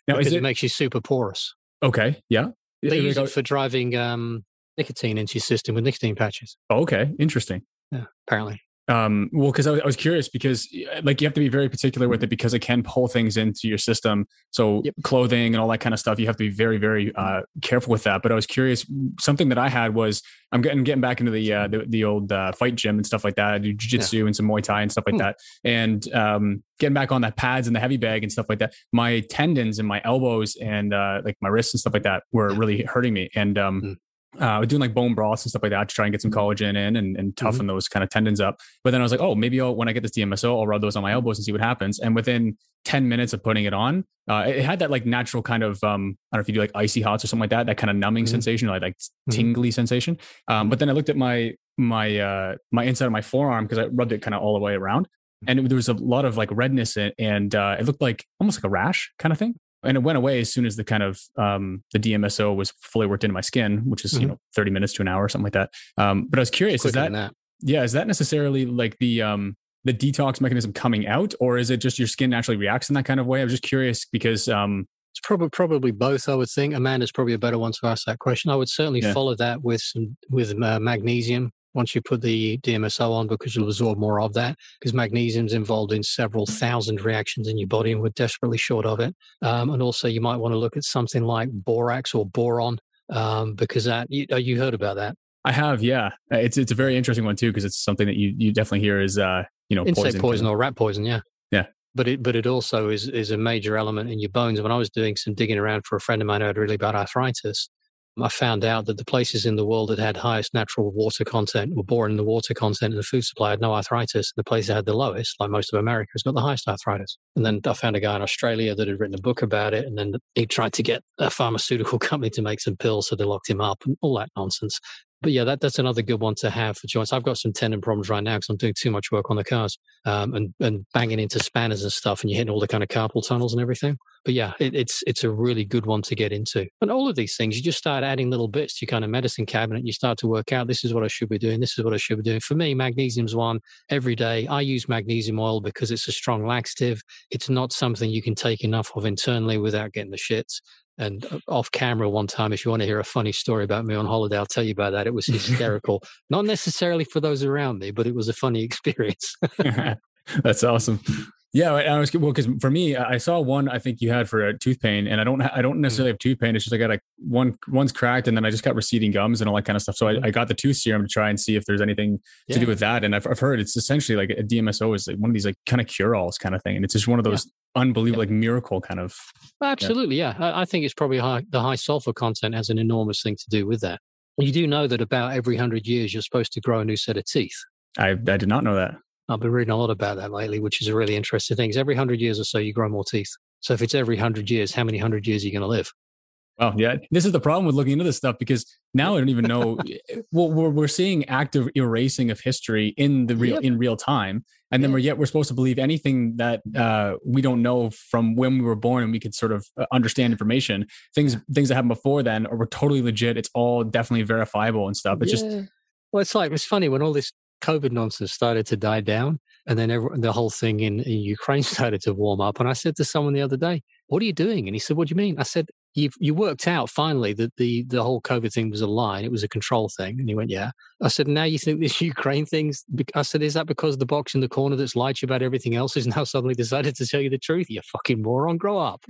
Now, is it, it makes you super porous. Okay, yeah. They use it for driving um, nicotine into your system with nicotine patches. Oh, okay, interesting. Yeah, apparently. Um, well, because I, I was curious, because like you have to be very particular with it because it can pull things into your system. So yep. Clothing and all that kind of stuff, you have to be very, very uh, careful with that. But I was curious. Something that I had was I'm getting getting back into the uh, the, the old uh, fight gym and stuff like that. I do jiu-jitsu yeah. and some Muay Thai and stuff like hmm. that. And um, getting back on that pads and the heavy bag and stuff like that. My tendons and my elbows and uh, like my wrists and stuff like that were really hurting me. And um, hmm. Uh, doing like bone broths and stuff like that to try and get some collagen in and, and toughen mm-hmm. those kind of tendons up. But then I was like, oh, maybe I'll, when I get this D M S O, I'll rub those on my elbows and see what happens. And within ten minutes of putting it on, uh, it had that like natural kind of, um, I don't know if you do like icy hots or something like that, that kind of numbing mm-hmm. sensation, like, like tingly mm-hmm. sensation. Um, but then I looked at my, my, uh, my inside of my forearm because I rubbed it kind of all the way around. And it, there was a lot of like redness in, and uh, it looked like almost like a rash kind of thing. And it went away as soon as the kind of um, the D M S O was fully worked into my skin, which is mm-hmm. you know thirty minutes to an hour or something like that. Um, but I was curious, is that, that yeah, is that necessarily like the um, the detox mechanism coming out, or is it just your skin naturally reacts in that kind of way? I was just curious because um, it's probably probably both. I would think Amanda's probably a better one to ask that question. I would certainly yeah. follow that with some, with uh, magnesium. Once you put the D M S O on, because you'll absorb more of that, because magnesium is involved in several thousand reactions in your body, and we're desperately short of it. Um, and also, you might want to look at something like borax or boron, um, because that you, you heard about that. I have, yeah. It's it's a very interesting one too, because it's something that you, you definitely hear is uh, you know insect poison, poison or rat poison, yeah, yeah. But it but it also is is a major element in your bones. When I was doing some digging around for a friend of mine who had really bad arthritis, I found out that the places in the world that had highest natural water content were boring in the water content in the food supply had no arthritis. And the place that had the lowest, like most of America, has got the highest arthritis. And then I found a guy in Australia that had written a book about it. And then he tried to get a pharmaceutical company to make some pills. So they locked him up and all that nonsense. But yeah, that, that's another good one to have for joints. I've got some tendon problems right now because I'm doing too much work on the cars um, and, and banging into spanners and stuff, and you're hitting all the kind of carpal tunnels and everything. But yeah, it, it's it's a really good one to get into. And all of these things, you just start adding little bits to your kind of medicine cabinet. And you start to work out, this is what I should be doing. This is what I should be doing. For me, magnesium's one every day. I use magnesium oil because it's a strong laxative. It's not something you can take enough of internally without getting the shits. And off camera one time, if you want to hear a funny story about me on holiday, I'll tell you about that. It was hysterical. Not necessarily for those around me, but it was a funny experience. That's awesome. Yeah, I was well because for me, I saw one I think you had for a tooth pain, and I don't I don't necessarily have tooth pain. It's just I got like one one's cracked, and then I just got receding gums and all that kind of stuff. So I, I got the tooth serum to try and see if there's anything to yeah. do with that. And I've I've heard it's essentially like a D M S O is like one of these like kind of cure alls kind of thing, and it's just one of those yeah. unbelievable yeah. like miracle kind of. Absolutely, yeah. yeah. I think it's probably high, the high sulfur content has an enormous thing to do with that. You do know that about every hundred years you're supposed to grow a new set of teeth. I I did not know that. I've been reading a lot about that lately, which is a really interesting thing. It's every hundred years or so, you grow more teeth. So if it's every hundred years, how many hundred years are you going to live? Oh, yeah. This is the problem with looking into this stuff, because now I don't even know. Well, we're, we're seeing active erasing of history in the real yep. in real time. And then yeah. we're yet we're supposed to believe anything that uh, we don't know from when we were born, and we could sort of understand information. Things, things that happened before then are, were totally legit. It's all definitely verifiable and stuff. It's yeah. just... Well, it's like, it's funny when all this COVID nonsense started to die down, and then every, the whole thing in, in Ukraine started to warm up. And I said to someone the other day, what are you doing? And he said, what do you mean? I said, You've, you worked out finally that the, the whole COVID thing was a lie. It was a control thing. And he went, yeah. I said, now you think this Ukraine thing's... I said, is that because the box in the corner that's lied to you about everything else has now suddenly decided to tell you the truth? You fucking moron, grow up.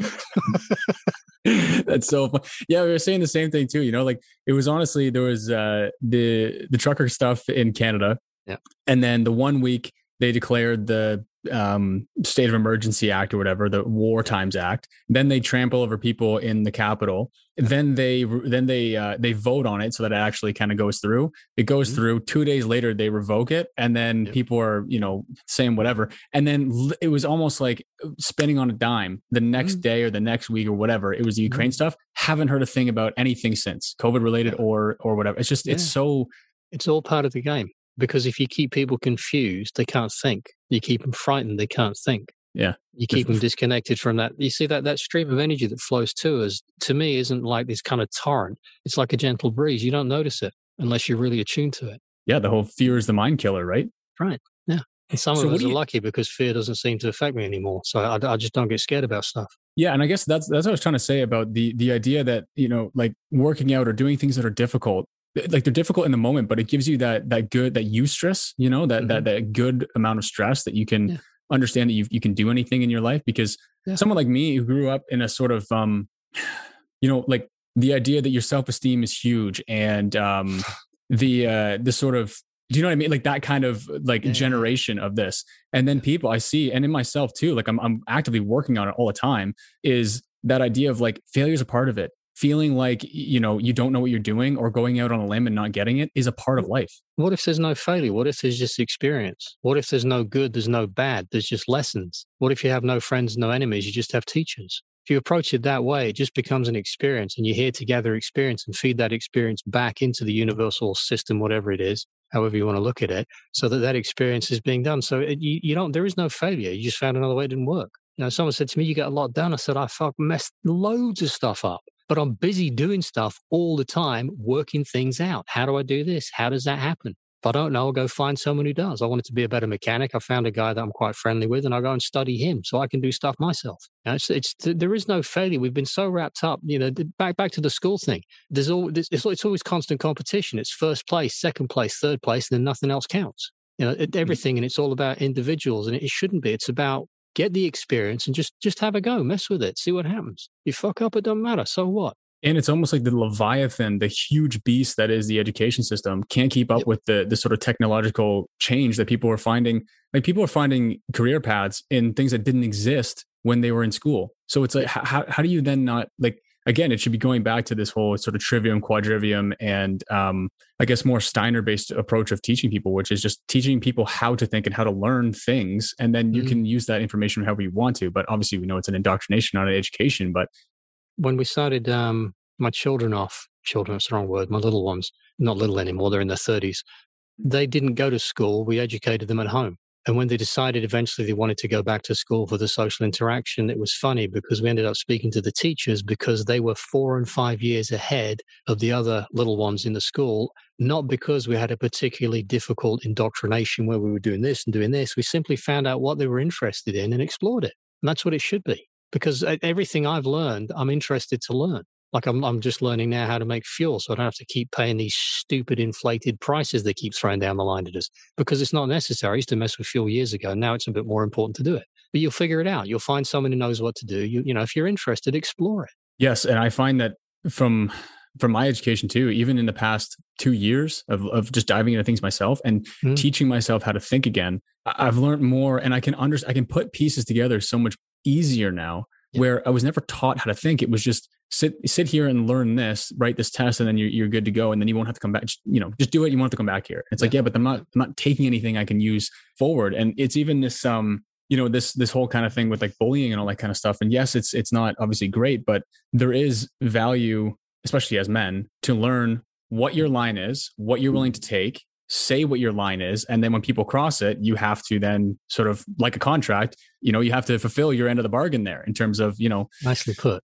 That's so fun. Yeah, we were saying the same thing too. You know, like it was honestly, there was uh, the the trucker stuff in Canada. Yeah. And then the one week they declared the um, State of Emergency Act or whatever, the War Times Act. Then they trample over people in the Capitol. Then they then they uh, they vote on it so that it actually kind of goes through. It goes mm-hmm. through. Two days later, they revoke it, and then yep. people are you know saying whatever. And then it was almost like spinning on a dime. The next mm-hmm. day or the next week or whatever, it was the Ukraine mm-hmm. stuff. Haven't heard a thing about anything since, COVID related or or whatever. It's just yeah. it's so it's all part of the game. Because if you keep people confused, they can't think. You keep them frightened, they can't think. Yeah. You keep them disconnected from that. You see that that stream of energy that flows to us, to me, isn't like this kind of torrent. It's like a gentle breeze. You don't notice it unless you're really attuned to it. Yeah. The whole fear is the mind killer, right? Right. Yeah. And some so of us you... are lucky because fear doesn't seem to affect me anymore. So I, I just don't get scared about stuff. Yeah. And I guess that's, that's what I was trying to say about the, the idea that, you know, like working out or doing things that are difficult. Like they're difficult in the moment, but it gives you that that good that eustress, you know, that mm-hmm. that that good amount of stress that you can yeah. understand that you you can do anything in your life. Because yeah. someone like me who grew up in a sort of um, you know, like the idea that your self-esteem is huge and um the uh the sort of do you know what I mean? Like that kind of like yeah. generation of this. And then people I see and in myself too, like I'm I'm actively working on it all the time, is that idea of like failure is a part of it. Feeling like, you know, you don't know what you're doing or going out on a limb and not getting it is a part of life. What if there's no failure? What if there's just experience? What if there's no good? There's no bad. There's just lessons. What if you have no friends, no enemies? You just have teachers. If you approach it that way, it just becomes an experience and you're here to gather experience and feed that experience back into the universal system, whatever it is, however you want to look at it, so that that experience is being done. So it, you, you don't, there is no failure. You just found another way it didn't work. You know, someone said to me, you got a lot done. I said, I fuck messed loads of stuff up. But I'm busy doing stuff all the time, working things out. How do I do this? How does that happen? If I don't know, I'll go find someone who does. I wanted to be a better mechanic. I found a guy that I'm quite friendly with, and I'll go and study him so I can do stuff myself. You know, it's, it's, there is no failure. We've been so wrapped up, you know, back back to the school thing. There's all it's, it's always constant competition. It's first place, second place, third place, and then nothing else counts. You know, everything, and it's all about individuals, and it shouldn't be. It's about get the experience and just just have a go, mess with it, see what happens. You fuck up, it doesn't matter. So what? And it's almost like the Leviathan, the huge beast that is the education system, can't keep up yep. with the the sort of technological change that people are finding. Like people are finding career paths in things that didn't exist when they were in school. So it's like, how how do you then not like? Again, it should be going back to this whole sort of trivium, quadrivium, and um, I guess more Steiner-based approach of teaching people, which is just teaching people how to think and how to learn things. And then you mm-hmm. can use that information however you want to. But obviously, we know it's an indoctrination, not an education. But when we started um, my children off, children, it's the wrong word, my little ones, not little anymore, they're in their thirties. They didn't go to school. We educated them at home. And when they decided eventually they wanted to go back to school for the social interaction, it was funny because we ended up speaking to the teachers because they were four and five years ahead of the other little ones in the school, not because we had a particularly difficult indoctrination where we were doing this and doing this. We simply found out what they were interested in and explored it. And that's what it should be, because everything I've learned, I'm interested to learn. Like I'm, I'm just learning now how to make fuel so I don't have to keep paying these stupid inflated prices they keep throwing down the line at us because it's not necessary. I used to mess with fuel years ago. Now it's a bit more important to do it. But you'll figure it out. You'll find someone who knows what to do. You, you know, if you're interested, explore it. Yes. And I find that from from my education too, even in the past two years of, of just diving into things myself and mm-hmm. teaching myself how to think again, I've learned more and I can under, I can put pieces together so much easier now. Yeah. Where I was never taught how to think. It was just sit sit here and learn this, write this test, and then you're you're good to go. And then you won't have to come back. Just, you know, just do it. You won't have to come back here. It's yeah. like, yeah, but I'm not I'm not taking anything I can use forward. And it's even this um, you know, this this whole kind of thing with like bullying and all that kind of stuff. And yes, it's it's not obviously great, but there is value, especially as men, to learn what your line is, what you're willing to take. Say what your line is. And then when people cross it, you have to then sort of like a contract, you know, you have to fulfill your end of the bargain there in terms of, you know, nicely put.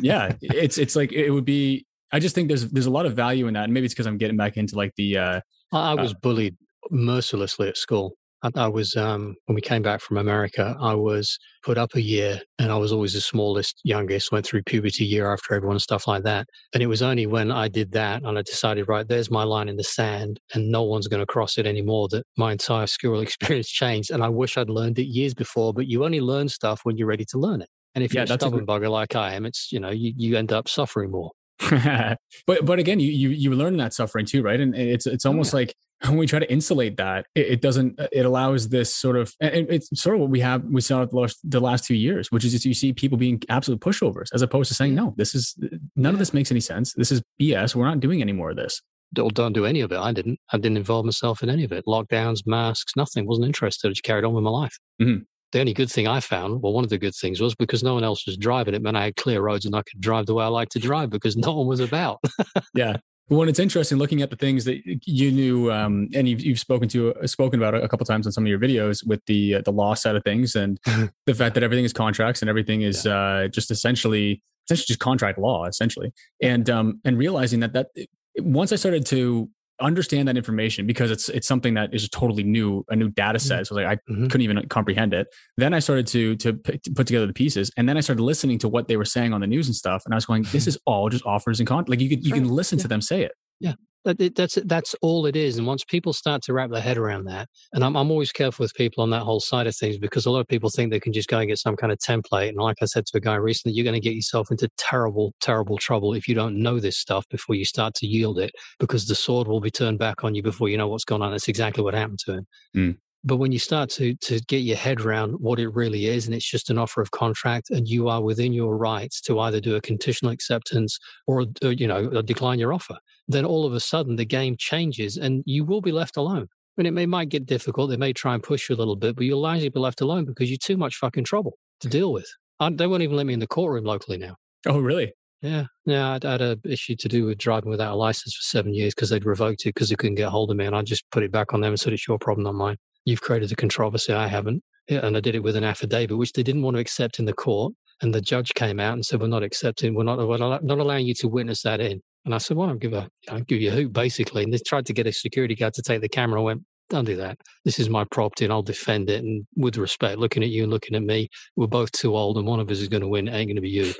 yeah. It's, it's like, it would be, I just think there's, there's a lot of value in that. And maybe it's because I'm getting back into like the, uh, I was uh, bullied mercilessly at school. I, I was, um, when we came back from America, I was put up a year and I was always the smallest, youngest, went through puberty year after everyone and stuff like that. And it was only when I did that and I decided, right, there's my line in the sand and no one's going to cross it anymore, that my entire school experience changed. And I wish I'd learned it years before, but you only learn stuff when you're ready to learn it. And if yeah, you're a stubborn good- bugger like I am, it's, you know, you, you end up suffering more. but but again, you, you, you learn that suffering too, right? And it's, it's almost oh, yeah. like, when we try to insulate that, it, it doesn't, it allows this sort of, and it's sort of what we have, we saw the last, the last two years, which is just, you see people being absolute pushovers as opposed to saying, no, this is, none of this makes any sense. This is B S. We're not doing any more of this. Don't, don't do any of it. I didn't, I didn't involve myself in any of it. Lockdowns, masks, nothing. Wasn't interested. I just carried on with my life. Mm-hmm. The only good thing I found, well, one of the good things was because no one else was driving, it meant I had clear roads and I could drive the way I like to drive because no one was about. Yeah. Well, and it's interesting looking at the things that you knew, um, and you've, you've spoken to uh, spoken about a couple of times on some of your videos with the uh, the law side of things, and the fact that everything is contracts and everything is yeah. uh, just essentially essentially just contract law, essentially, and um, and realizing that that once I started to understand that information, because it's it's something that is totally new, a new data set, so like I mm-hmm. couldn't even comprehend it. Then I started to to, p- to put together the pieces, and then I started listening to what they were saying on the news and stuff, and I was going, this is all just offers and cons. Like you could you right. can listen yeah. to them say it. Yeah, that, that's that's all it is. And once people start to wrap their head around that, and I'm I'm always careful with people on that whole side of things, because a lot of people think they can just go and get some kind of template. And like I said to a guy recently, you're going to get yourself into terrible, terrible trouble if you don't know this stuff before you start to yield it, because the sword will be turned back on you before you know what's gone on. That's exactly what happened to him. Mm. But when you start to to get your head around what it really is, and it's just an offer of contract, and you are within your rights to either do a conditional acceptance or, or you know, decline your offer, then all of a sudden the game changes and you will be left alone. I mean, it may, might get difficult. They may try and push you a little bit, but you'll largely be left alone because you're too much fucking trouble to deal with. I, they won't even let me in the courtroom locally now. Oh, really? Yeah. Yeah, I'd, I had an issue to do with driving without a license for seven years because they'd revoked it because they couldn't get hold of me, and I just put it back on them and said, it's your problem, not mine. You've created a controversy. I haven't. Yeah, and I did it with an affidavit, which they didn't want to accept in the court. And the judge came out and said, we're not accepting, we're not, we're not allowing you to witness that in. And I said, well, I'll give a, I'll give you a hoot, basically. And they tried to get a security guard to take the camera. I went, don't do that. This is my property and I'll defend it. And with respect, looking at you and looking at me, we're both too old and one of us is going to win. It ain't going to be you.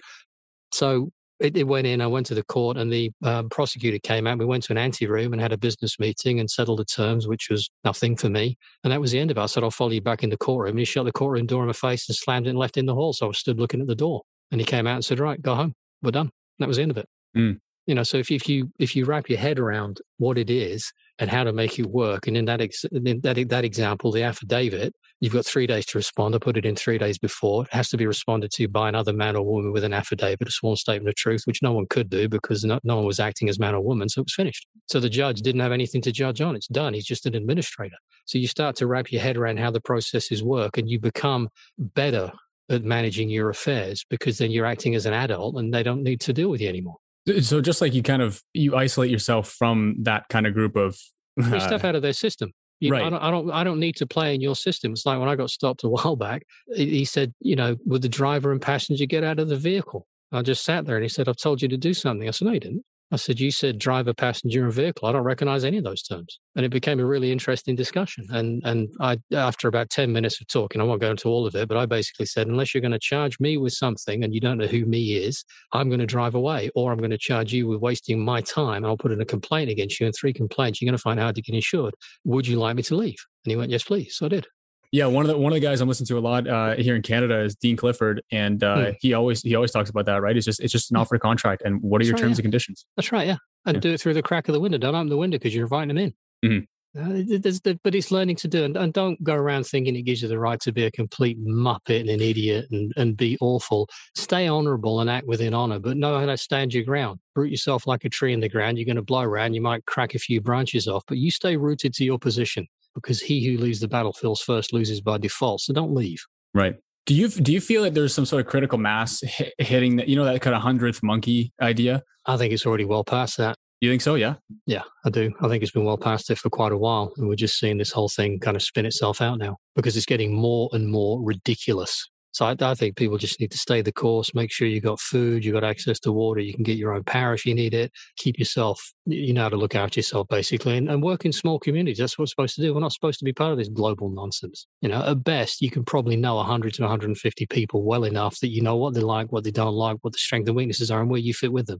So it, it went in. I went to the court and the um, prosecutor came out. We went to an ante room and had a business meeting and settled the terms, which was nothing for me. And that was the end of it. I said, I'll follow you back in the courtroom. And he shut the courtroom door in my face and slammed it and left it in the hall. So I was stood looking at the door. And he came out and said, right, go home. We're done. And that was the end of it. Mm. You know, so if, if you if you wrap your head around what it is and how to make it work, and in that ex, in that that example, the affidavit, you've got three days to respond. I put it in three days before. It has to be responded to by another man or woman with an affidavit, a sworn statement of truth, which no one could do because no, no one was acting as man or woman, so it was finished. So the judge didn't have anything to judge on. It's done. He's just an administrator. So you start to wrap your head around how the processes work, and you become better at managing your affairs because then you're acting as an adult and they don't need to deal with you anymore. So just like you kind of, you isolate yourself from that kind of group of... Uh, you step out of their system. You, right. I don't, I don't I don't need to play in your system. It's like when I got stopped a while back, he said, you know, would the driver and passenger get out of the vehicle? I just sat there and he said, I've told you to do something. I said, no, you didn't. I said, you said driver, passenger, and vehicle. I don't recognize any of those terms. And it became a really interesting discussion. And and I, after about ten minutes of talking, I won't go into all of it, but I basically said, unless you're going to charge me with something and you don't know who me is, I'm going to drive away, or I'm going to charge you with wasting my time. And I'll put in a complaint against you, and three complaints, you're going to find out how to get insured. Would you like me to leave? And he went, yes, please. So I did. Yeah, one of the one of the guys I'm listening to a lot uh, here in Canada is Dean Clifford, and uh, mm. he always he always talks about that, right? It's just it's just an offer to contract, and what are That's your right, terms yeah. and conditions? That's right, yeah. And yeah. do it through the crack of the window. Don't open the window because you're inviting them in. Mm-hmm. Uh, the, but it's learning to do, and, and don't go around thinking it gives you the right to be a complete muppet and an idiot and, and be awful. Stay honorable and act within honor, but know how to stand your ground. Root yourself like a tree in the ground. You're going to blow around. You might crack a few branches off, but you stay rooted to your position. Because he who leaves the battlefields first loses by default. So don't leave. Right. Do you do you feel that there's some sort of critical mass h- hitting that, you know, that kind of hundredth monkey idea? I think it's already well past that. You think so? Yeah. Yeah, I do. I think it's been well past it for quite a while. And we're just seeing this whole thing kind of spin itself out now because it's getting more and more ridiculous. So I, I think people just need to stay the course, make sure you've got food, you've got access to water, you can get your own power if you need it, keep yourself, you know how to look after yourself basically, and, and work in small communities. That's what we're supposed to do. We're not supposed to be part of this global nonsense. You know, at best, you can probably know one hundred to one hundred fifty people well enough that you know what they like, what they don't like, what the strengths and weaknesses are and where you fit with them.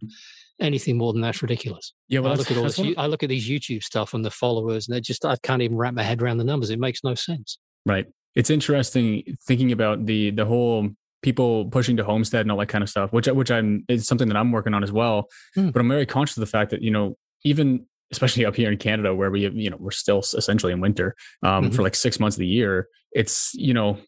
Anything more than that's ridiculous. Yeah, well, I look at all this, I look at these YouTube stuff and the followers and they're just, I can't even wrap my head around the numbers. It makes no sense. Right. It's interesting thinking about the the whole people pushing to homestead and all that kind of stuff, which which I'm is something that I'm working on as well. Mm. But I'm very conscious of the fact that, you know, even especially up here in Canada, where we, you know, we're still essentially in winter um, mm-hmm. for like six months of the year. It's, you know,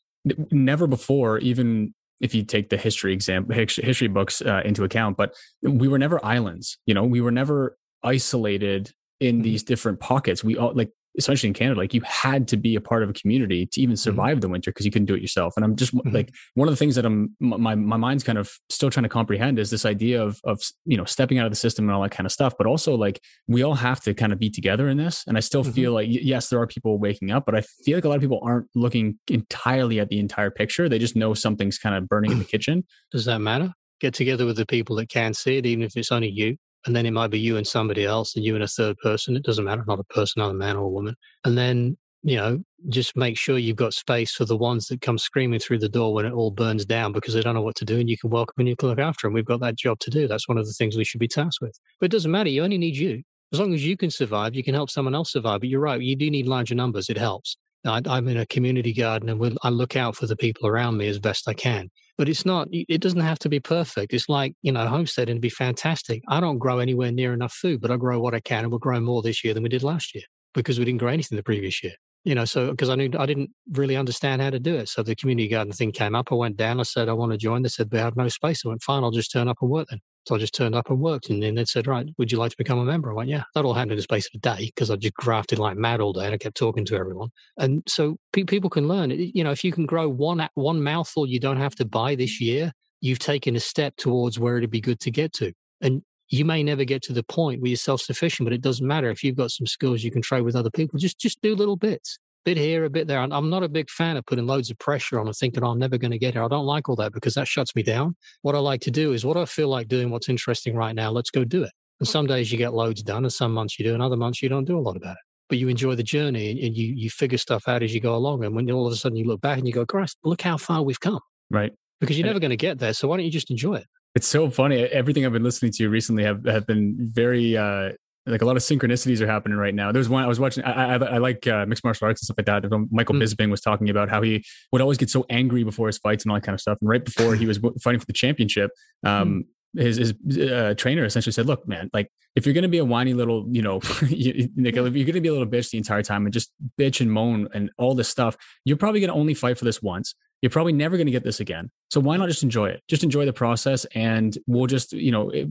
never before, even if you take the history exam, history books uh, into account, but we were never islands, you know, we were never isolated in mm-hmm. these different pockets. We all, like, especially in Canada, like you had to be a part of a community to even survive mm-hmm. the winter because you couldn't do it yourself. And I'm just mm-hmm. like, one of the things that I'm, my, my mind's kind of still trying to comprehend is this idea of, of, you know, stepping out of the system and all that kind of stuff, but also like, we all have to kind of be together in this. And I still mm-hmm. feel like, yes, there are people waking up, but I feel like a lot of people aren't looking entirely at the entire picture. They just know something's kind of burning in the kitchen. Does that matter? Get together with the people that can see it, even if it's only you. And then it might be you and somebody else and you and a third person. It doesn't matter. Not a person, not a man or a woman. And then, you know, just make sure you've got space for the ones that come screaming through the door when it all burns down because they don't know what to do, and you can welcome and you can look after them. We've got that job to do. That's one of the things we should be tasked with. But it doesn't matter. You only need you. As long as you can survive, you can help someone else survive. But you're right. You do need larger numbers. It helps. I, I'm in a community garden and we'll, I look out for the people around me as best I can. But it's not, it doesn't have to be perfect. It's like, you know, homesteading would be fantastic. I don't grow anywhere near enough food, but I grow what I can, and we'll grow more this year than we did last year because we didn't grow anything the previous year. You know, so because I knew I didn't really understand how to do it. So the community garden thing came up. I went down. I said, I want to join. They said, they have no space. I went, fine, I'll just turn up and work then. So I just turned up and worked. And then they said, right, would you like to become a member? I went, yeah. That all happened in the space of a day because I just grafted like mad all day and I kept talking to everyone. And so pe- people can learn. You know, if you can grow one one mouthful you don't have to buy this year, you've taken a step towards where it'd be good to get to. And you may never get to the point where you're self-sufficient, but it doesn't matter. If you've got some skills you can trade with other people, just just do little bits. Bit here, a bit there. I'm not a big fan of putting loads of pressure on and thinking, oh, I'm never going to get it. I don't like all that because that shuts me down. What I like to do is what I feel like doing, what's interesting right now, let's go do it. And some days you get loads done and some months you do and other months you don't do a lot about it. But you enjoy the journey and you you figure stuff out as you go along. And when all of a sudden you look back and you go, Christ, look how far we've come. Right. Because you're never going to get there. So why don't you just enjoy it? It's so funny. Everything I've been listening to recently have, have been very... uh like a lot of synchronicities are happening right now. There's one I was watching. I, I, I like uh, mixed martial arts and stuff like that. Michael mm. Bisping was talking about how he would always get so angry before his fights and all that kind of stuff. And right before he was fighting for the championship, um, mm. his, his uh, trainer essentially said, "Look, man, like if you're going to be a whiny little, you know, you, like, if you're going to be a little bitch the entire time and just bitch and moan and all this stuff, you're probably going to only fight for this once. You're probably never going to get this again. So why not just enjoy it? Just enjoy the process, and we'll just, you know, it,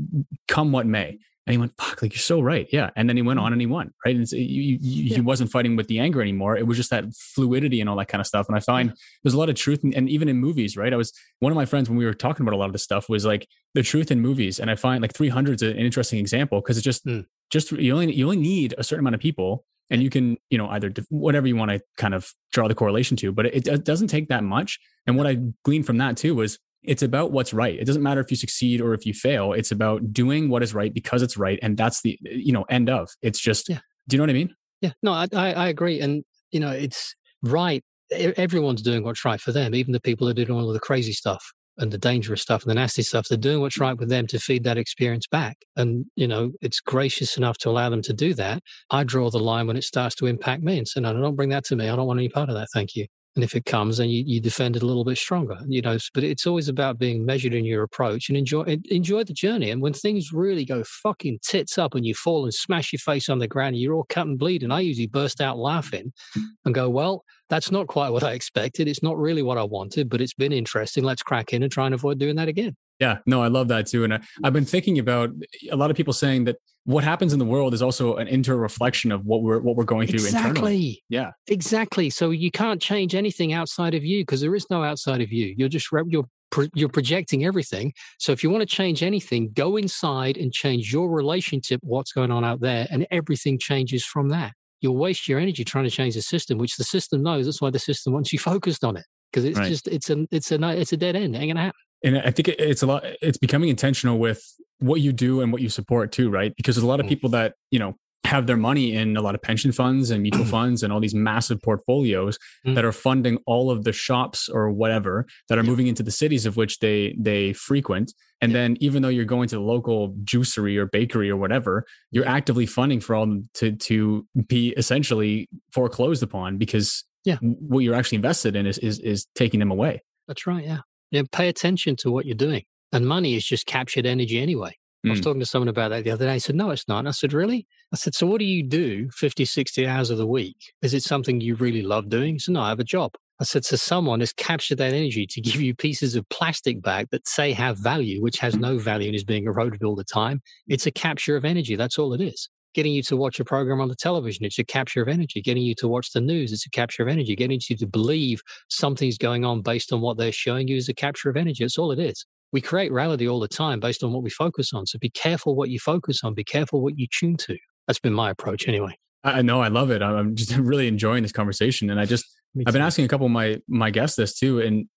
come what may." And he went, fuck, like, you're so right. Yeah. And then he went on and he won, right? And so you, you, yeah. he wasn't fighting with the anger anymore. It was just that fluidity and all that kind of stuff. And I find yeah. there's a lot of truth. In, and even in movies, right? I was, one of my friends, when we were talking about a lot of this stuff, was like the truth in movies. And I find like three hundred is an interesting example because it just, mm. just, you only, you only need a certain amount of people and you can, you know, either def- whatever you want to kind of draw the correlation to, but it, it doesn't take that much. And what I gleaned from that too was, it's about what's right. It doesn't matter if you succeed or if you fail. It's about doing what is right because it's right. And that's the, you know, end of. It's just, yeah. do you know what I mean? Yeah, no, I, I agree. And, you know, it's right. Everyone's doing what's right for them. Even the people that are doing all of the crazy stuff and the dangerous stuff and the nasty stuff, they're doing what's right with them to feed that experience back. And, you know, it's gracious enough to allow them to do that. I draw the line when it starts to impact me and say, no, no, don't bring that to me. I don't want any part of that. Thank you. And if it comes, then you, you defend it a little bit stronger, you know, but it's always about being measured in your approach and enjoy enjoy the journey. And when things really go fucking tits up and you fall and smash your face on the ground and you're all cut and bleeding, I usually burst out laughing and go, well, that's not quite what I expected. It's not really what I wanted, but it's been interesting. Let's crack in and try and avoid doing that again. Yeah, no, I love that too. And I, I've been thinking about a lot of people saying that what happens in the world is also an inter-reflection of what we're what we're going through exactly. internally. Yeah, exactly. So you can't change anything outside of you because there is no outside of you. You're just, you're, you're projecting everything. So if you want to change anything, go inside and change your relationship, what's going on out there, and everything changes from that. You'll waste your energy trying to change the system, which the system knows. That's why the system wants you focused on it because it's right. just, it's a, it's a, it's a dead end. It ain't going to happen. And I think it's a lot, it's becoming intentional with what you do and what you support too, right? Because there's a lot of people that, you know, have their money in a lot of pension funds and mutual funds and all these massive portfolios mm. that are funding all of the shops or whatever that are yeah. moving into the cities of which they they frequent. And yeah. then even though you're going to the local juicery or bakery or whatever, you're actively funding for all them to, to be essentially foreclosed upon because yeah. what you're actually invested in is is is taking them away. That's right, yeah. Yeah, pay attention to what you're doing. And money is just captured energy anyway. I was talking to someone about that the other day. He said, no, it's not. And I said, really? I said, so what do you do fifty, sixty hours of the week? Is it something you really love doing? He said, no, I have a job. I said, so someone has captured that energy to give you pieces of plastic back that say have value, which has no value and is being eroded all the time. It's a capture of energy. That's all it is. Getting you to watch a program on the television, it's a capture of energy. Getting you to watch the news, it's a capture of energy. Getting you to believe something's going on based on what they're showing you is a capture of energy. That's all it is. We create reality all the time based on what we focus on. So be careful what you focus on. Be careful what you tune to. That's been my approach anyway. I know. I love it. I'm just really enjoying this conversation. And I just, I've been asking a couple of my, my guests this too. And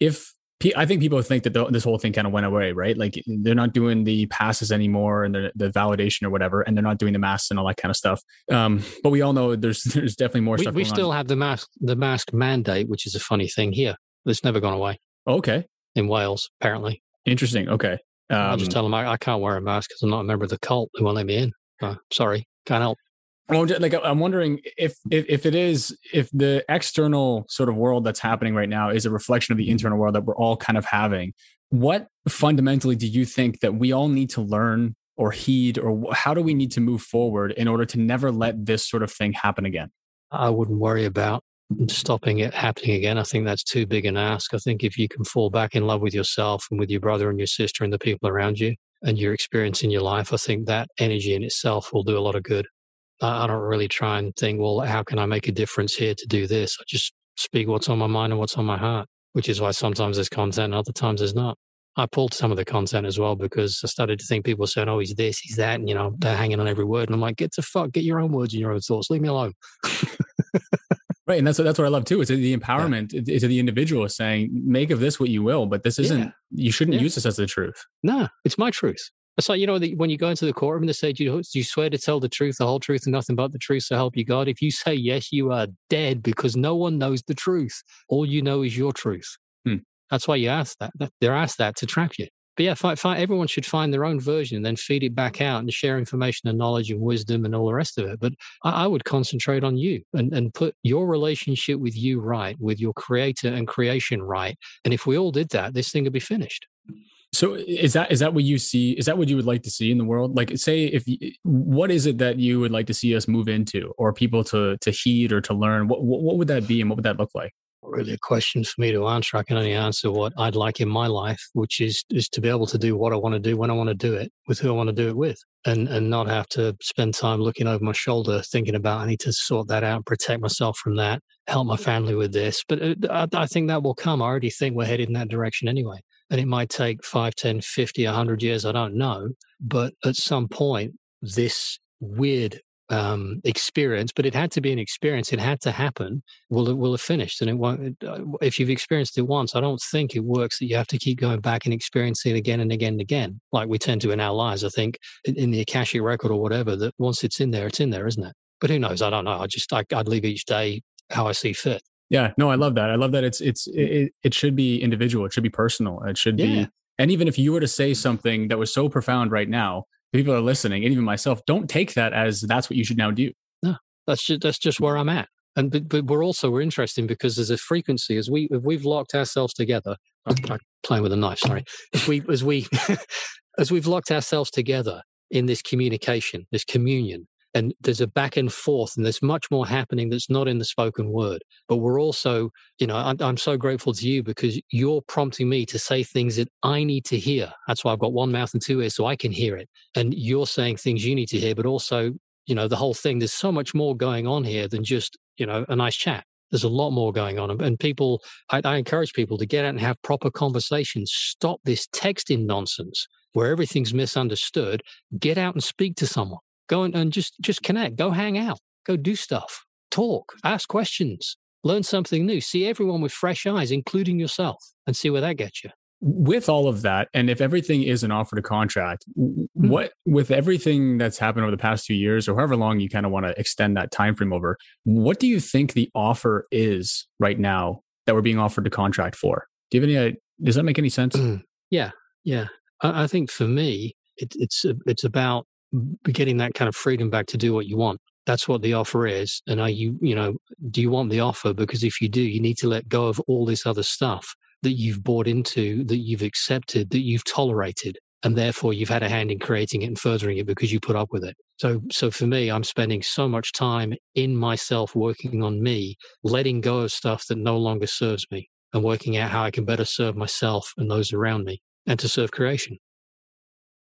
if I think people think that this whole thing kind of went away, right? Like they're not doing the passes anymore and the, the validation or whatever, and they're not doing the masks and all that kind of stuff. Um, but we all know there's, there's definitely more we, stuff. We still on. have the mask, the mask mandate, which is a funny thing here. It's never gone away. Okay. In Wales, apparently. Interesting. Okay. Um, I'll just tell them I, I can't wear a mask because I'm not a member of the cult. They won't let me in. Uh, sorry. Can't help. Well, like, I'm wondering if, if if it is, if the external sort of world that's happening right now is a reflection of the internal world that we're all kind of having, what fundamentally do you think that we all need to learn or heed, or how do we need to move forward in order to never let this sort of thing happen again? I wouldn't worry about stopping it happening again. I think that's too big an ask. I think if you can fall back in love with yourself and with your brother and your sister and the people around you and your experience in your life, I think that energy in itself will do a lot of good. I don't really try and think, well, how can I make a difference here to do this? I just speak what's on my mind and what's on my heart, which is why sometimes there's content and other times there's not. I pulled some of the content as well because I started to think people saying, oh, he's this, he's that, and you know, they're hanging on every word. And I'm like, get the fuck, get your own words and your own thoughts. Leave me alone. Right. And that's, that's what I love too. It's the empowerment yeah. to the individual saying, make of this what you will, but this isn't, yeah. you shouldn't yeah. use this as the truth. No, it's my truth. It's like, you know, the, when you go into the courtroom, they say, do you, do you swear to tell the truth, the whole truth, and nothing but the truth, so help you God? If you say yes, you are dead because no one knows the truth. All you know is your truth. Hmm. That's why you ask that. They're asked that to trap you. But yeah, find, find, everyone should find their own version and then feed it back out and share information and knowledge and wisdom and all the rest of it. But I, I would concentrate on you and, and put your relationship with you right, with your creator and creation right. And if we all did that, this thing would be finished. So is that, is that what you see? Is that what you would like to see in the world? Like say, if you, what is it that you would like to see us move into or people to, to heed or to learn? What, what, what would that be and what would that look like? Really a question for me to answer. I can only answer what I'd like in my life, which is is to be able to do what I want to do when I want to do it with who I want to do it with and, and not have to spend time looking over my shoulder thinking about I need to sort that out, protect myself from that, help my family with this. But I, I think that will come. I already think we're headed in that direction anyway. And it might take five, ten, fifty, one hundred years. I don't know. But at some point, this weird Um, experience, but it had to be an experience. It had to happen. Will it will have finished? And it won't. If you've experienced it once, I don't think it works that you have to keep going back and experiencing it again and again and again, like we tend to in our lives. I think in the Akashic record or whatever, that once it's in there, it's in there, isn't it? But who knows? I don't know. I just I, I'd leave each day how I see fit. Yeah, no, I love that. I love that. It's it's it, it should be individual. It should be personal. It should yeah. be. And even if you were to say something that was so profound right now, people are listening, and even myself, don't take that as that's what you should now do. No, that's just, that's just where I'm at. And but, but we're also we're interesting because there's a frequency as we if we've locked ourselves together. I'm, I'm playing with a knife. Sorry, as we as we as we've locked ourselves together in this communication, this communion, and there's a back and forth, and there's much more happening that's not in the spoken word. But we're also, you know, I'm, I'm so grateful to you because you're prompting me to say things that I need to hear. That's why I've got one mouth and two ears so I can hear it. And you're saying things you need to hear, but also, you know, the whole thing, there's so much more going on here than just, you know, a nice chat. There's a lot more going on. And people, I, I encourage people to get out and have proper conversations. Stop this texting nonsense where everything's misunderstood. Get out and speak to someone. Go and, and just, just connect. Go hang out. Go do stuff. Talk. Ask questions. Learn something new. See everyone with fresh eyes, including yourself, and see where that gets you. With all of that, and if everything is an offer to contract, mm-hmm. what with everything that's happened over the past two years or however long you kind of want to extend that time frame over, what do you think the offer is right now that we're being offered to contract for? Do you have any? Does that make any sense? Mm. Yeah, yeah. I, I think for me, it, it's it's about getting that kind of freedom back to do what you want. That's what the offer is. And are you, you know, do you want the offer? Because if you do, you need to let go of all this other stuff that you've bought into, that you've accepted, that you've tolerated, and therefore you've had a hand in creating it and furthering it because you put up with it. So, so for me, I'm spending so much time in myself working on me, letting go of stuff that no longer serves me and working out how I can better serve myself and those around me and to serve creation.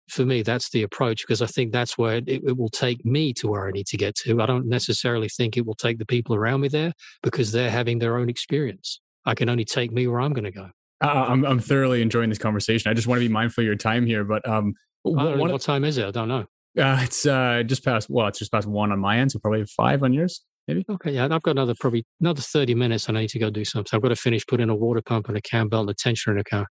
For me, that's the approach, because I think that's where it, it will take me to where I need to get to. I don't necessarily think it will take the people around me there because they're having their own experience. I can only take me where I'm going to go. Uh, I'm, I'm thoroughly enjoying this conversation. I just want to be mindful of your time here, but um, what, what of, time is it? I don't know. Uh, it's uh, just past. Well, it's just past one on my end, so probably five on yours, maybe. Okay, yeah, I've got another probably another thirty minutes, and I need to go do something. I've got to finish putting a water pump and a cam belt and a tensioner in a car.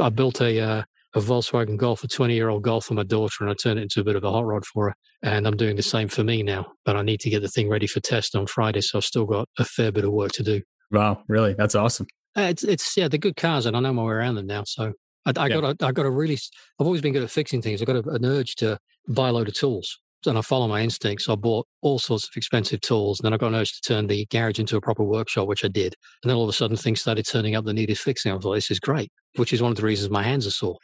I built a uh, a Volkswagen Golf, a twenty-year-old Golf for my daughter, and I turned it into a bit of a hot rod for her. And I'm doing the same for me now, but I need to get the thing ready for test on Friday, so I've still got a fair bit of work to do. Wow, really? That's awesome. It's, it's yeah, they're good cars, and I know my way around them now. So I, I yeah. got, a, I got a really. I've always been good at fixing things. I got a, an urge to buy a load of tools, and I follow my instincts. So I bought all sorts of expensive tools, and then I got an urge to turn the garage into a proper workshop, which I did. And then all of a sudden, things started turning up that needed fixing. I was like, "This is great," which is one of the reasons my hands are sore.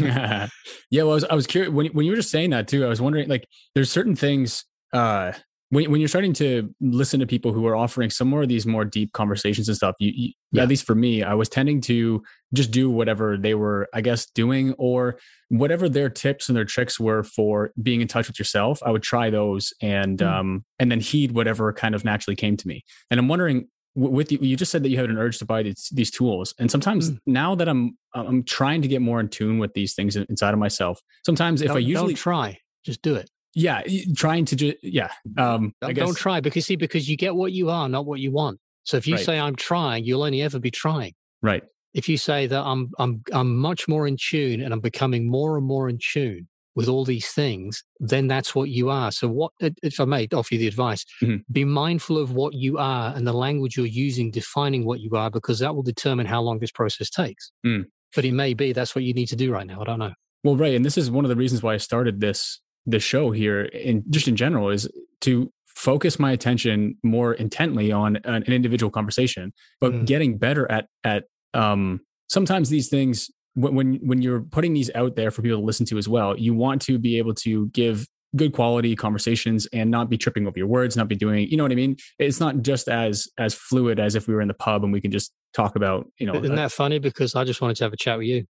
yeah, well, I was, I was curious when when you were just saying that too. I was wondering, like, there's certain things. Uh, When, when you're starting to listen to people who are offering some more of these more deep conversations and stuff, you, you, yeah. at least for me, I was tending to just do whatever they were, I guess, doing, or whatever their tips and their tricks were for being in touch with yourself. I would try those and mm-hmm. um, and then heed whatever kind of naturally came to me. And I'm wondering, with you, you just said that you had an urge to buy these, these tools, and sometimes mm. now that I'm I'm trying to get more in tune with these things inside of myself. Sometimes if don't, I usually don't try, just do it. Yeah, trying to just, yeah. Um, I guess. Don't try because, see, because you get what you are, not what you want. So if you right. say I'm trying, you'll only ever be trying. Right. If you say that I'm, I'm, I'm much more in tune and I'm becoming more and more in tune with all these things, then that's what you are. So what, if I may offer you the advice, mm-hmm. be mindful of what you are and the language you're using, defining what you are, because that will determine how long this process takes. Mm. But it may be that's what you need to do right now. I don't know. Well, Ray, and this is one of the reasons why I started this the show here, in just in general, is to focus my attention more intently on an, an individual conversation, but mm. getting better at, at, um, sometimes these things, when, when you're putting these out there for people to listen to as well, you want to be able to give good quality conversations and not be tripping over your words, not be doing, you know what I mean? It's not just as, as fluid as if we were in the pub and we can just talk about, you know. Isn't that uh, funny? Because I just wanted to have a chat with you.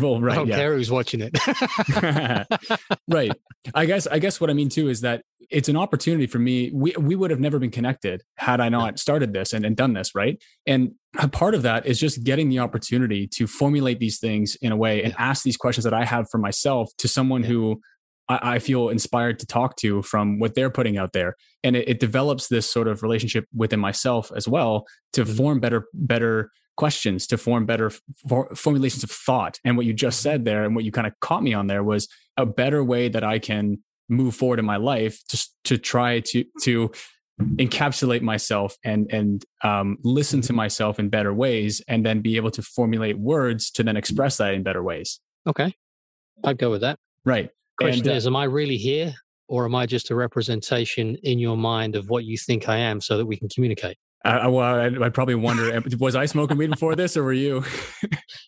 well, right, I don't yeah. care who's watching it. right. I guess I guess what I mean too is that it's an opportunity for me. We we would have never been connected had I not started this and, and done this, right? And a part of that is just getting the opportunity to formulate these things in a way and yeah. ask these questions that I have for myself to someone yeah. who I, I feel inspired to talk to from what they're putting out there. And it, it develops this sort of relationship within myself as well to mm-hmm. form better, better questions, to form better for formulations of thought. And what you just said there and what you kind of caught me on there was a better way that I can move forward in my life just to try to to encapsulate myself and and um, listen to myself in better ways and then be able to formulate words to then express that in better ways. Okay. I'd go with that. Right. Question and, uh, is, am I really here or am I just a representation in your mind of what you think I am so that we can communicate? I, well, I, I probably wonder, was I smoking weed before this or were you?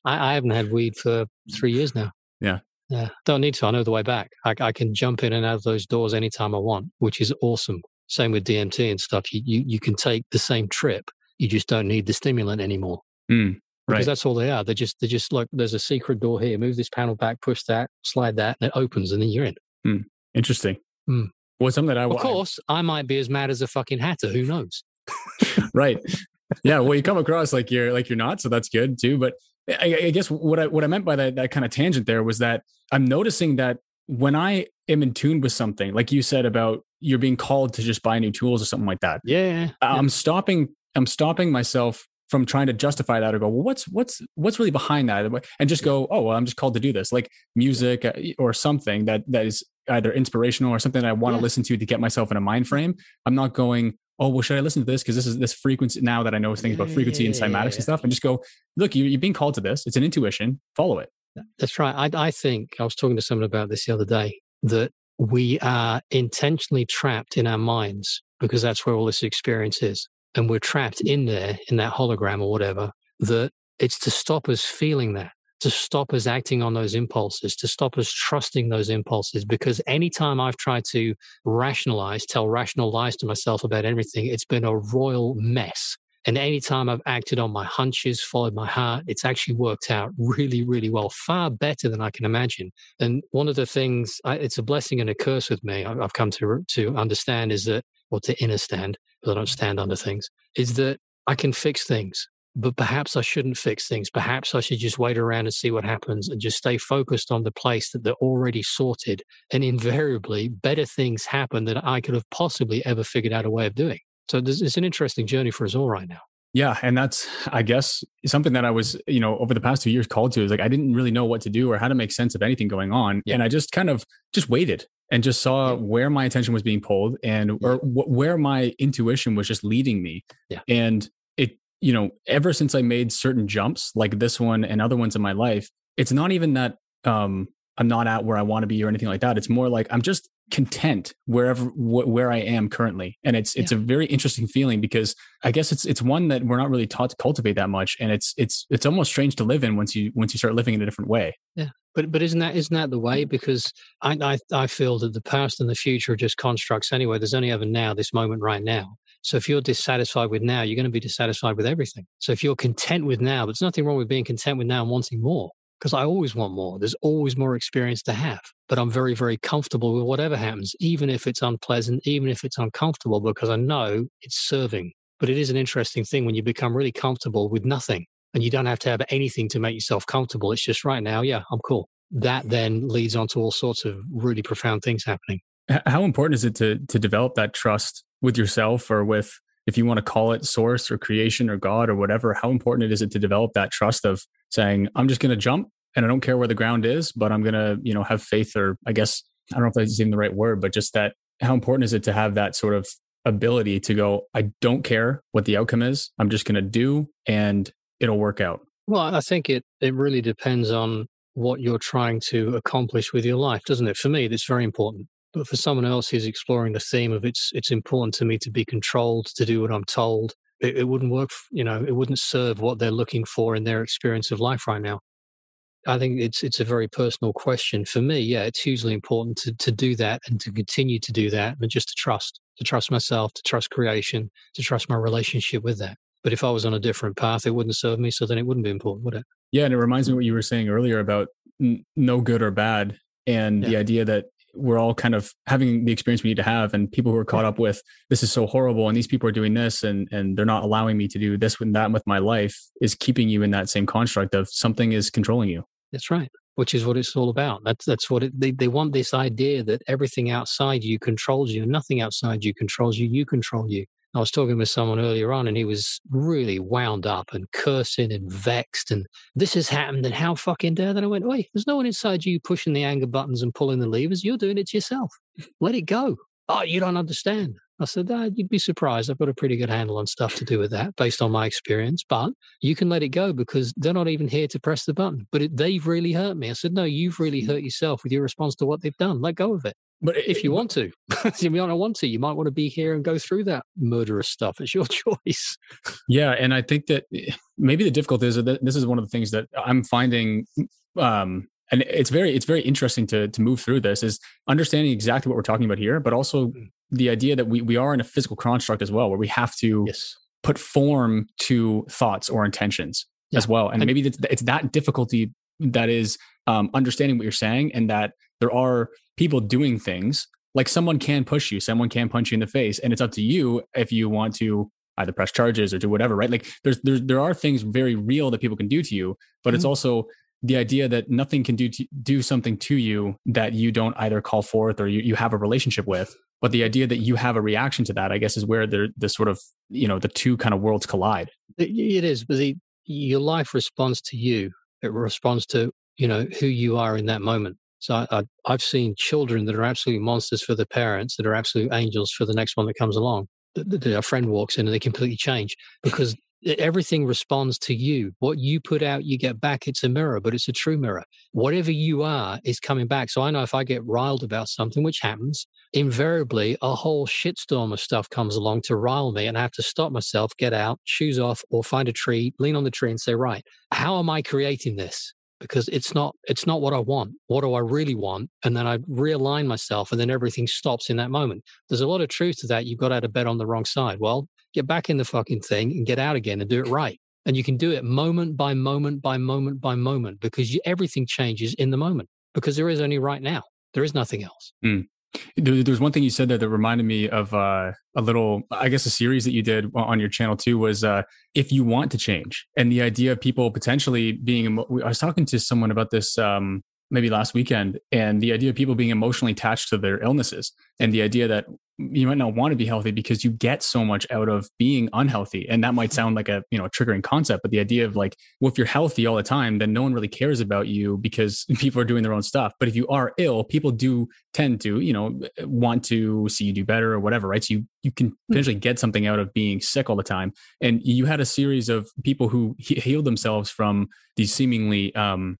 I, I haven't had weed for three years now. Yeah. Yeah. Don't need to. I know the way back. I, I can jump in and out of those doors anytime I want, which is awesome. Same with D M T and stuff. You you, you can take the same trip. You just don't need the stimulant anymore. Mm, right. Because that's all they are. They're just, they're just like, there's a secret door here. Move this panel back, push that, slide that, and it opens and then you're in. Mm, interesting. Mm. Well, something that I... Of course, I, I might be as mad as a fucking hatter. Who knows? Right. Yeah. Well, you come across like you're like you're not, so that's good too. But I, I guess what I what I meant by that that kind of tangent there was that I'm noticing that when I am in tune with something, like you said about you're being called to just buy new tools or something like that. Yeah. I'm yeah. stopping. I'm stopping myself from trying to justify that or go, well, what's what's what's really behind that, and just go, oh, well, I'm just called to do this, like music or something that that is either inspirational or something that I want yeah. to listen to to get myself in a mind frame. I'm not going, oh, well, should I listen to this? Because this is this frequency now that I know things about frequency and cymatics and stuff, and just go, look, you, you're being called to this. It's an intuition. Follow it. That's right. I, I think I was talking to someone about this the other day, that we are intentionally trapped in our minds because that's where all this experience is. And we're trapped in there, in that hologram or whatever, that it's to stop us feeling that. to stop us acting on those impulses, to stop us trusting those impulses. Because anytime I've tried to rationalize, tell rational lies to myself about everything, it's been a royal mess. And anytime I've acted on my hunches, followed my heart, it's actually worked out really, really well, far better than I can imagine. And one of the things, I, it's a blessing and a curse with me, I've come to to understand is that, or to understand, because I don't stand under things, is that I can fix things. But perhaps I shouldn't fix things. Perhaps I should just wait around and see what happens and just stay focused on the place that they're already sorted. And invariably, better things happen than I could have possibly ever figured out a way of doing. So this, it's an interesting journey for us all right now. Yeah. And that's, I guess, something that I was, you know, over the past two years called to is like, I didn't really know what to do or how to make sense of anything going on. Yeah. And I just kind of just waited and just saw yeah. where my attention was being pulled and yeah. or w- where my intuition was just leading me. Yeah. And it, you know, ever since I made certain jumps like this one and other ones in my life, it's not even that um, I'm not at where I want to be or anything like that. It's more like I'm just content wherever wh- where I am currently, and it's it's yeah. a very interesting feeling because I guess it's it's one that we're not really taught to cultivate that much, and it's it's it's almost strange to live in once you once you start living in a different way. Yeah, but but isn't that isn't that the way? Because I I, I feel that the past and the future are just constructs anyway. There's only ever now, this moment right now. So if you're dissatisfied with now, you're going to be dissatisfied with everything. So if you're content with now, there's nothing wrong with being content with now and wanting more, because I always want more. There's always more experience to have, but I'm very, very comfortable with whatever happens, even if it's unpleasant, even if it's uncomfortable, because I know it's serving. But it is an interesting thing when you become really comfortable with nothing and you don't have to have anything to make yourself comfortable. It's just right now, yeah, I'm cool. That then leads on to all sorts of really profound things happening. How important is it to to develop that trust with yourself, or with, if you want to call it source or creation or God or whatever? How important is it to develop that trust of saying, I'm just going to jump and I don't care where the ground is, but I'm going to, you know, have faith, or I guess, I don't know if that's even the right word, but just that, how important is it to have that sort of ability to go, I don't care what the outcome is. I'm just going to do and it'll work out. Well, I think it it really depends on what you're trying to accomplish with your life, doesn't it? For me, that's very important. But for someone else who's exploring the theme of it's it's important to me to be controlled, to do what I'm told, it, it wouldn't work, you know, it wouldn't serve what they're looking for in their experience of life right now. I think it's it's a very personal question. For me, yeah, it's hugely important to to do that and to continue to do that, and just to trust, to trust myself, to trust creation, to trust my relationship with that. But if I was on a different path, it wouldn't serve me, so then it wouldn't be important, would it? Yeah, and it reminds me of what you were saying earlier about n- no good or bad, and yeah. the idea that we're all kind of having the experience we need to have, and people who are caught up with, this is so horrible and these people are doing this and and they're not allowing me to do this and that with my life, is keeping you in that same construct of something is controlling you. That's right. Which is what it's all about. That's, that's what it, they, they want, this idea that everything outside you controls you, and nothing outside you controls you, you control you. I was talking with someone earlier on and he was really wound up and cursing and vexed and this has happened and how fucking dare that. I went, wait, there's no one inside you pushing the anger buttons and pulling the levers. You're doing it to yourself. Let it go. Oh, you don't understand. I said, oh, you'd be surprised. I've got a pretty good handle on stuff to do with that based on my experience, but you can let it go because they're not even here to press the button. But it, they've really hurt me. I said, no, you've really hurt yourself with your response to what they've done. Let go of it. But if you want to, if you don't want to, you might want to be here and go through that murderous stuff. It's your choice. Yeah. And I think that maybe the difficulty is that this is one of the things that I'm finding, um, and it's very, it's very interesting to to move through this, is understanding exactly what we're talking about here, but also the idea that we, we are in a physical construct as well, where we have to yes. put form to thoughts or intentions yeah. as well. And, and maybe it's, it's that difficulty that is um, understanding what you're saying, and that there are people doing things, like someone can push you, someone can punch you in the face, and it's up to you if you want to either press charges or do whatever, right? Like there's, there's there are things very real that people can do to you, but mm-hmm. it's also the idea that nothing can do to, do something to you that you don't either call forth or you, you have a relationship with. But the idea that you have a reaction to that, I guess, is where the the sort of, you know, the two kind of worlds collide. It is, but the, your life responds to you. It responds to, you know, who you are in that moment. So I, I, I've seen children that are absolute monsters for their parents, that are absolute angels for the next one that comes along. A friend walks in and they completely change, because everything responds to you. What you put out, you get back. It's a mirror, but it's a true mirror. Whatever you are is coming back. So I know if I get riled about something, which happens, invariably a whole shitstorm of stuff comes along to rile me, and I have to stop myself, get out, shoes off, or find a tree, lean on the tree and say, right, how am I creating this? because it's not it's not what I want. What do I really want? And then I realign myself, and then everything stops in that moment. There's a lot of truth to that. You got out of bed on the wrong side. Well, get back in the fucking thing and get out again and do it right. And you can do it moment by moment by moment by moment, because you, everything changes in the moment, because there is only right now. There is nothing else. Mm. There's one thing you said there that reminded me of uh, a little, I guess, a series that you did on your channel too, was uh, if you want to change, and the idea of people potentially being, emo- I was talking to someone about this um, maybe last weekend, and the idea of people being emotionally attached to their illnesses, and the idea that you might not want to be healthy because you get so much out of being unhealthy. And that might sound like a, you know, a triggering concept, but the idea of like, well, if you're healthy all the time, then no one really cares about you because people are doing their own stuff. But if you are ill, people do tend to, you know, want to see you do better or whatever, right? So you, you can potentially get something out of being sick all the time. And you had a series of people who healed themselves from these seemingly, um,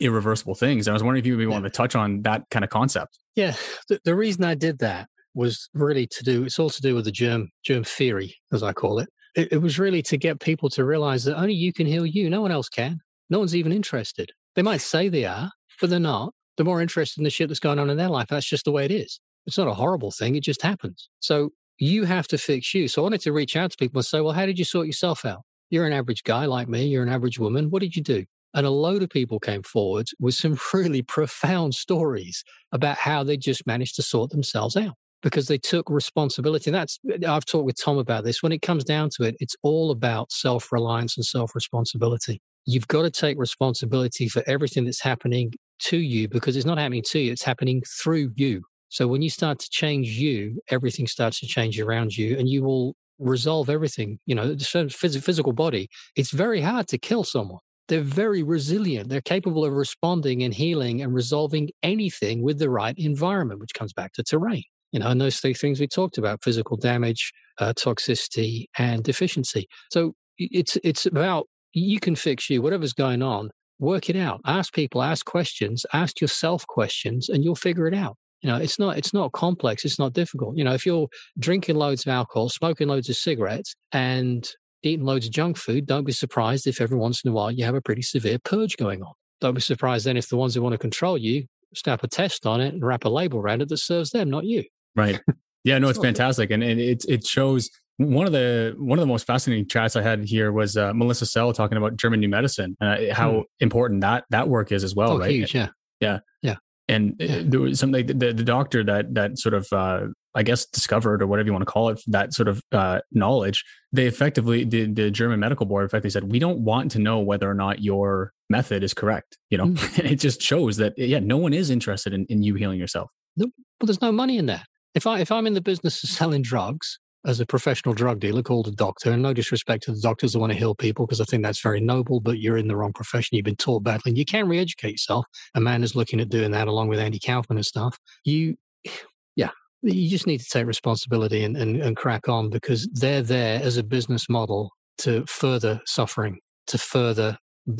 irreversible things. And I was wondering if you maybe wanted to touch on that kind of concept. Yeah. The, the reason I did that was really to do, it's all to do with the germ germ theory, as I call it. it. It was really to get people to realize that only you can heal you. No one else can. No one's even interested. They might say they are, but they're not. They're more interested in the shit that's going on in their life. That's just the way it is. It's not a horrible thing. It just happens. So you have to fix you. So I wanted to reach out to people and say, well, how did you sort yourself out? You're an average guy like me. You're an average woman. What did you do? And a load of people came forward with some really profound stories about how they just managed to sort themselves out, because they took responsibility. And that's, I've talked with Tom about this. When it comes down to it, it's all about self-reliance and self-responsibility. You've got to take responsibility for everything that's happening to you, because it's not happening to you, it's happening through you. So when you start to change you, everything starts to change around you, and you will resolve everything. You know, the physical body, it's very hard to kill someone. They're very resilient. They're capable of responding and healing and resolving anything with the right environment, which comes back to terrain. You know, and those three things we talked about: physical damage, uh, toxicity, and deficiency. So it's it's about, you can fix you. Whatever's going on, work it out. Ask people, ask questions, ask yourself questions, and you'll figure it out. You know, it's not it's not complex. It's not difficult. You know, if you're drinking loads of alcohol, smoking loads of cigarettes, and eating loads of junk food, don't be surprised if every once in a while you have a pretty severe purge going on. Don't be surprised then if the ones who want to control you snap a test on it and wrap a label around it that serves them, not you. Right. Yeah, no, it's fantastic. And, and it, it shows. One of the one of the most fascinating chats I had here was uh, Melissa Sell talking about German New Medicine, uh, how mm. important that that work is as well. Oh, right? Huge, yeah. Yeah. Yeah. And yeah. There was something, the, the doctor that that sort of, uh, I guess, discovered, or whatever you want to call it, that sort of uh, knowledge, they effectively, the, the German medical board effectively said, we don't want to know whether or not your method is correct. You know, mm. It just shows that, yeah, no one is interested in, in you healing yourself. Well, there's no money in that. If, I, if I'm in the business of selling drugs as a professional drug dealer called a doctor, and no disrespect to the doctors that want to heal people, because I think that's very noble, but you're in the wrong profession. You've been taught badly. You can re-educate yourself. Amanda's looking at doing that along with Andy Kaufman and stuff. You, yeah, you just need to take responsibility and, and, and crack on, because they're there as a business model to further suffering, to further,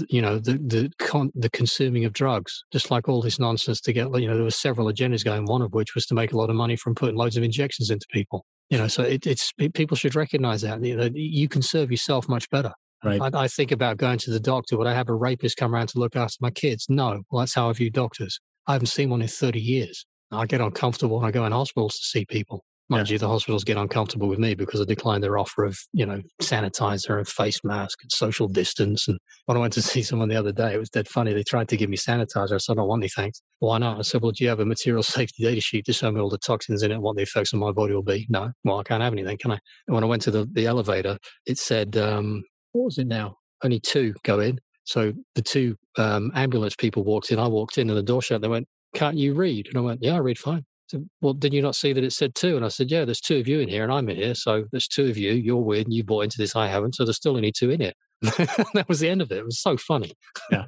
you know, the the con- the consuming of drugs, just like all this nonsense to get, you know, there were several agendas going, one of which was to make a lot of money from putting loads of injections into people, you know, so it, it's, it, people should recognize that, you know, you can serve yourself much better. Right. I, I think about going to the doctor. Would I have a rapist come around to look after my kids? No. Well, that's how I view doctors. I haven't seen one in thirty years. I get uncomfortable when I go in hospitals to see people. Mind yeah. you, the hospitals get uncomfortable with me because I declined their offer of, you know, sanitizer and face mask and social distance. And when I went to see someone the other day, it was dead funny. They tried to give me sanitizer. I said, I don't want any, thanks. Why not? I said, well, do you have a material safety data sheet to show me all the toxins in it and what the effects on my body will be? No. Well, I can't have anything, can I? And when I went to the, the elevator, it said, um, what was it now? Only two go in. So the two um, ambulance people walked in. I walked in and the door shut. They went, can't you read? And I went, yeah, I read fine. So, well, did you not see that it said two? And I said, yeah, there's two of you in here and I'm in here. So there's two of you. You're weird and you bought into this. I haven't. So there's still only two in here. That was the end of it. It was so funny. Yeah.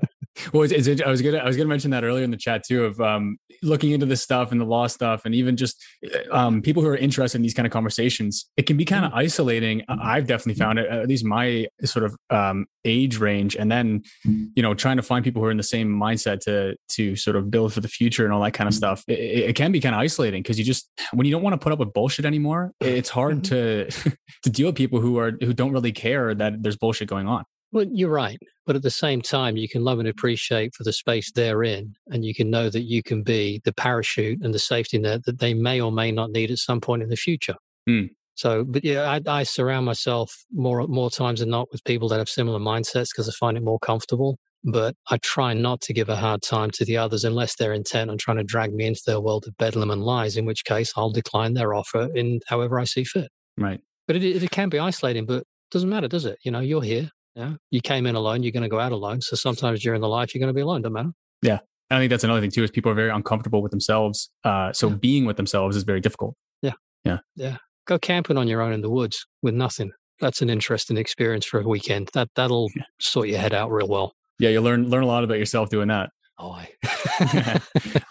Well, it's, it's, I was gonna I was gonna mention that earlier in the chat too, of um, looking into this stuff and the law stuff, and even just um, people who are interested in these kind of conversations. It can be kind of isolating. I've definitely found it, at least my sort of um, age range, and then, you know, trying to find people who are in the same mindset to to sort of build for the future and all that kind of stuff. It, it can be kind of isolating, because you just, when you don't want to put up with bullshit anymore, it's hard to to deal with people who are who don't really care that there's bullshit going on. Well, you're right. But at the same time, you can love and appreciate for the space they're in. And you can know that you can be the parachute and the safety net that they may or may not need at some point in the future. Mm. So, but yeah, I, I surround myself more more times than not with people that have similar mindsets because I find it more comfortable. But I try not to give a hard time to the others unless they're intent on trying to drag me into their world of bedlam and lies, in which case I'll decline their offer in however I see fit. Right. But it, it can be isolating, but it doesn't matter, does it? You know, you're here. Yeah. You came in alone, you're going to go out alone. So sometimes during the life, you're going to be alone, doesn't matter. Yeah. And I think that's another thing too, is people are very uncomfortable with themselves. Uh, so yeah. being with themselves is very difficult. Yeah. Yeah. Yeah. Go camping on your own in the woods with nothing. That's an interesting experience for a weekend. That, that'll yeah. sort your head out real well. Yeah, you learn learn a lot about yourself doing that. Oh, I.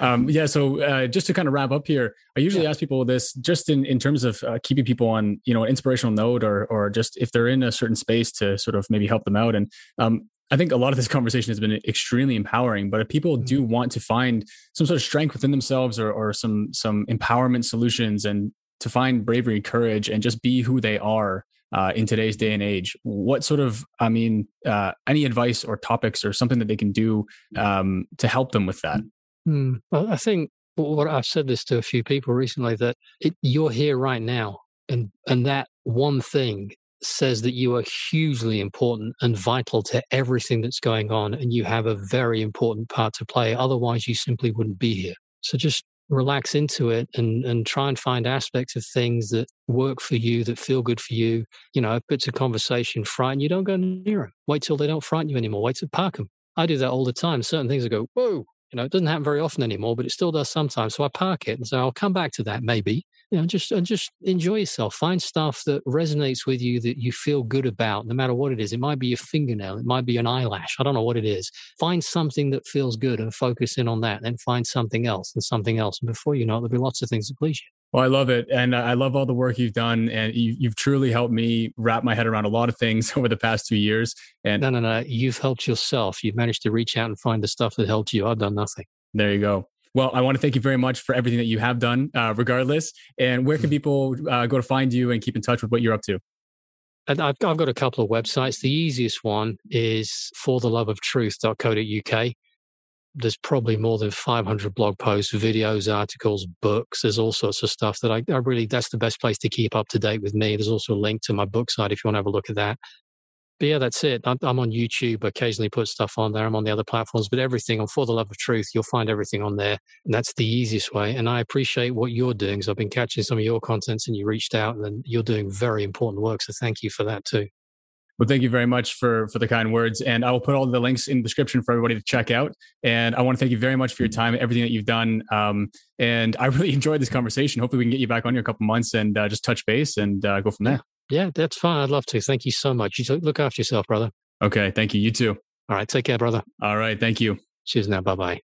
um, yeah. So uh, just to kind of wrap up here, I usually yeah. ask people this just in, in terms of uh, keeping people on, you know, an inspirational note, or or just if they're in a certain space to sort of maybe help them out. And um, I think a lot of this conversation has been extremely empowering. But if people do want to find some sort of strength within themselves, or or some some empowerment solutions, and to find bravery and courage and just be who they are, Uh, in today's day and age, what sort of, I mean, uh, any advice or topics or something that they can do um, to help them with that? Hmm. Well, I think what I've said this to a few people recently, that it, you're here right now. And, and that one thing says that you are hugely important and vital to everything that's going on. And you have a very important part to play. Otherwise, you simply wouldn't be here. So just relax into it and and try and find aspects of things that work for you, that feel good for you. You know, if bits of conversation frighten you, don't go near them. Wait till they don't frighten you anymore. Wait till park them. I do that all the time. Certain things I go, whoa, you know, it doesn't happen very often anymore, but it still does sometimes. So I park it and say, I'll come back to that maybe. You know, just, and just enjoy yourself. Find stuff that resonates with you, that you feel good about, no matter what it is. It might be your fingernail. It might be an eyelash. I don't know what it is. Find something that feels good and focus in on that, and find something else and something else. And before you know it, there'll be lots of things that please you. Well, I love it. And I love all the work you've done. And you, you've truly helped me wrap my head around a lot of things over the past two years. And no, no, no. You've helped yourself. You've managed to reach out and find the stuff that helped you. I've done nothing. There you go. Well, I want to thank you very much for everything that you have done, uh, regardless. And where can people uh, go to find you and keep in touch with what you're up to? And I've, I've got a couple of websites. The easiest one is for the love of truth dot co dot uk. There's probably more than five hundred blog posts, videos, articles, books. There's all sorts of stuff that I, I really, that's the best place to keep up to date with me. There's also a link to my book site if you want to have a look at that. But yeah, that's it. I'm, I'm on YouTube. I occasionally put stuff on there. I'm on the other platforms, but everything on For the Love of Truth, you'll find everything on there. And that's the easiest way. And I appreciate what you're doing. So I've been catching some of your contents, and you reached out, and you're doing very important work. So thank you for that too. Well, thank you very much for, for the kind words. And I will put all the links in the description for everybody to check out. And I want to thank you very much for your time, everything that you've done. Um, and I really enjoyed this conversation. Hopefully we can get you back on here in a couple months and uh, just touch base and uh, go from there. Yeah, that's fine. I'd love to. Thank you so much. You t- look after yourself, brother. Okay. Thank you. You too. All right. Take care, brother. All right. Thank you. Cheers now. Bye-bye.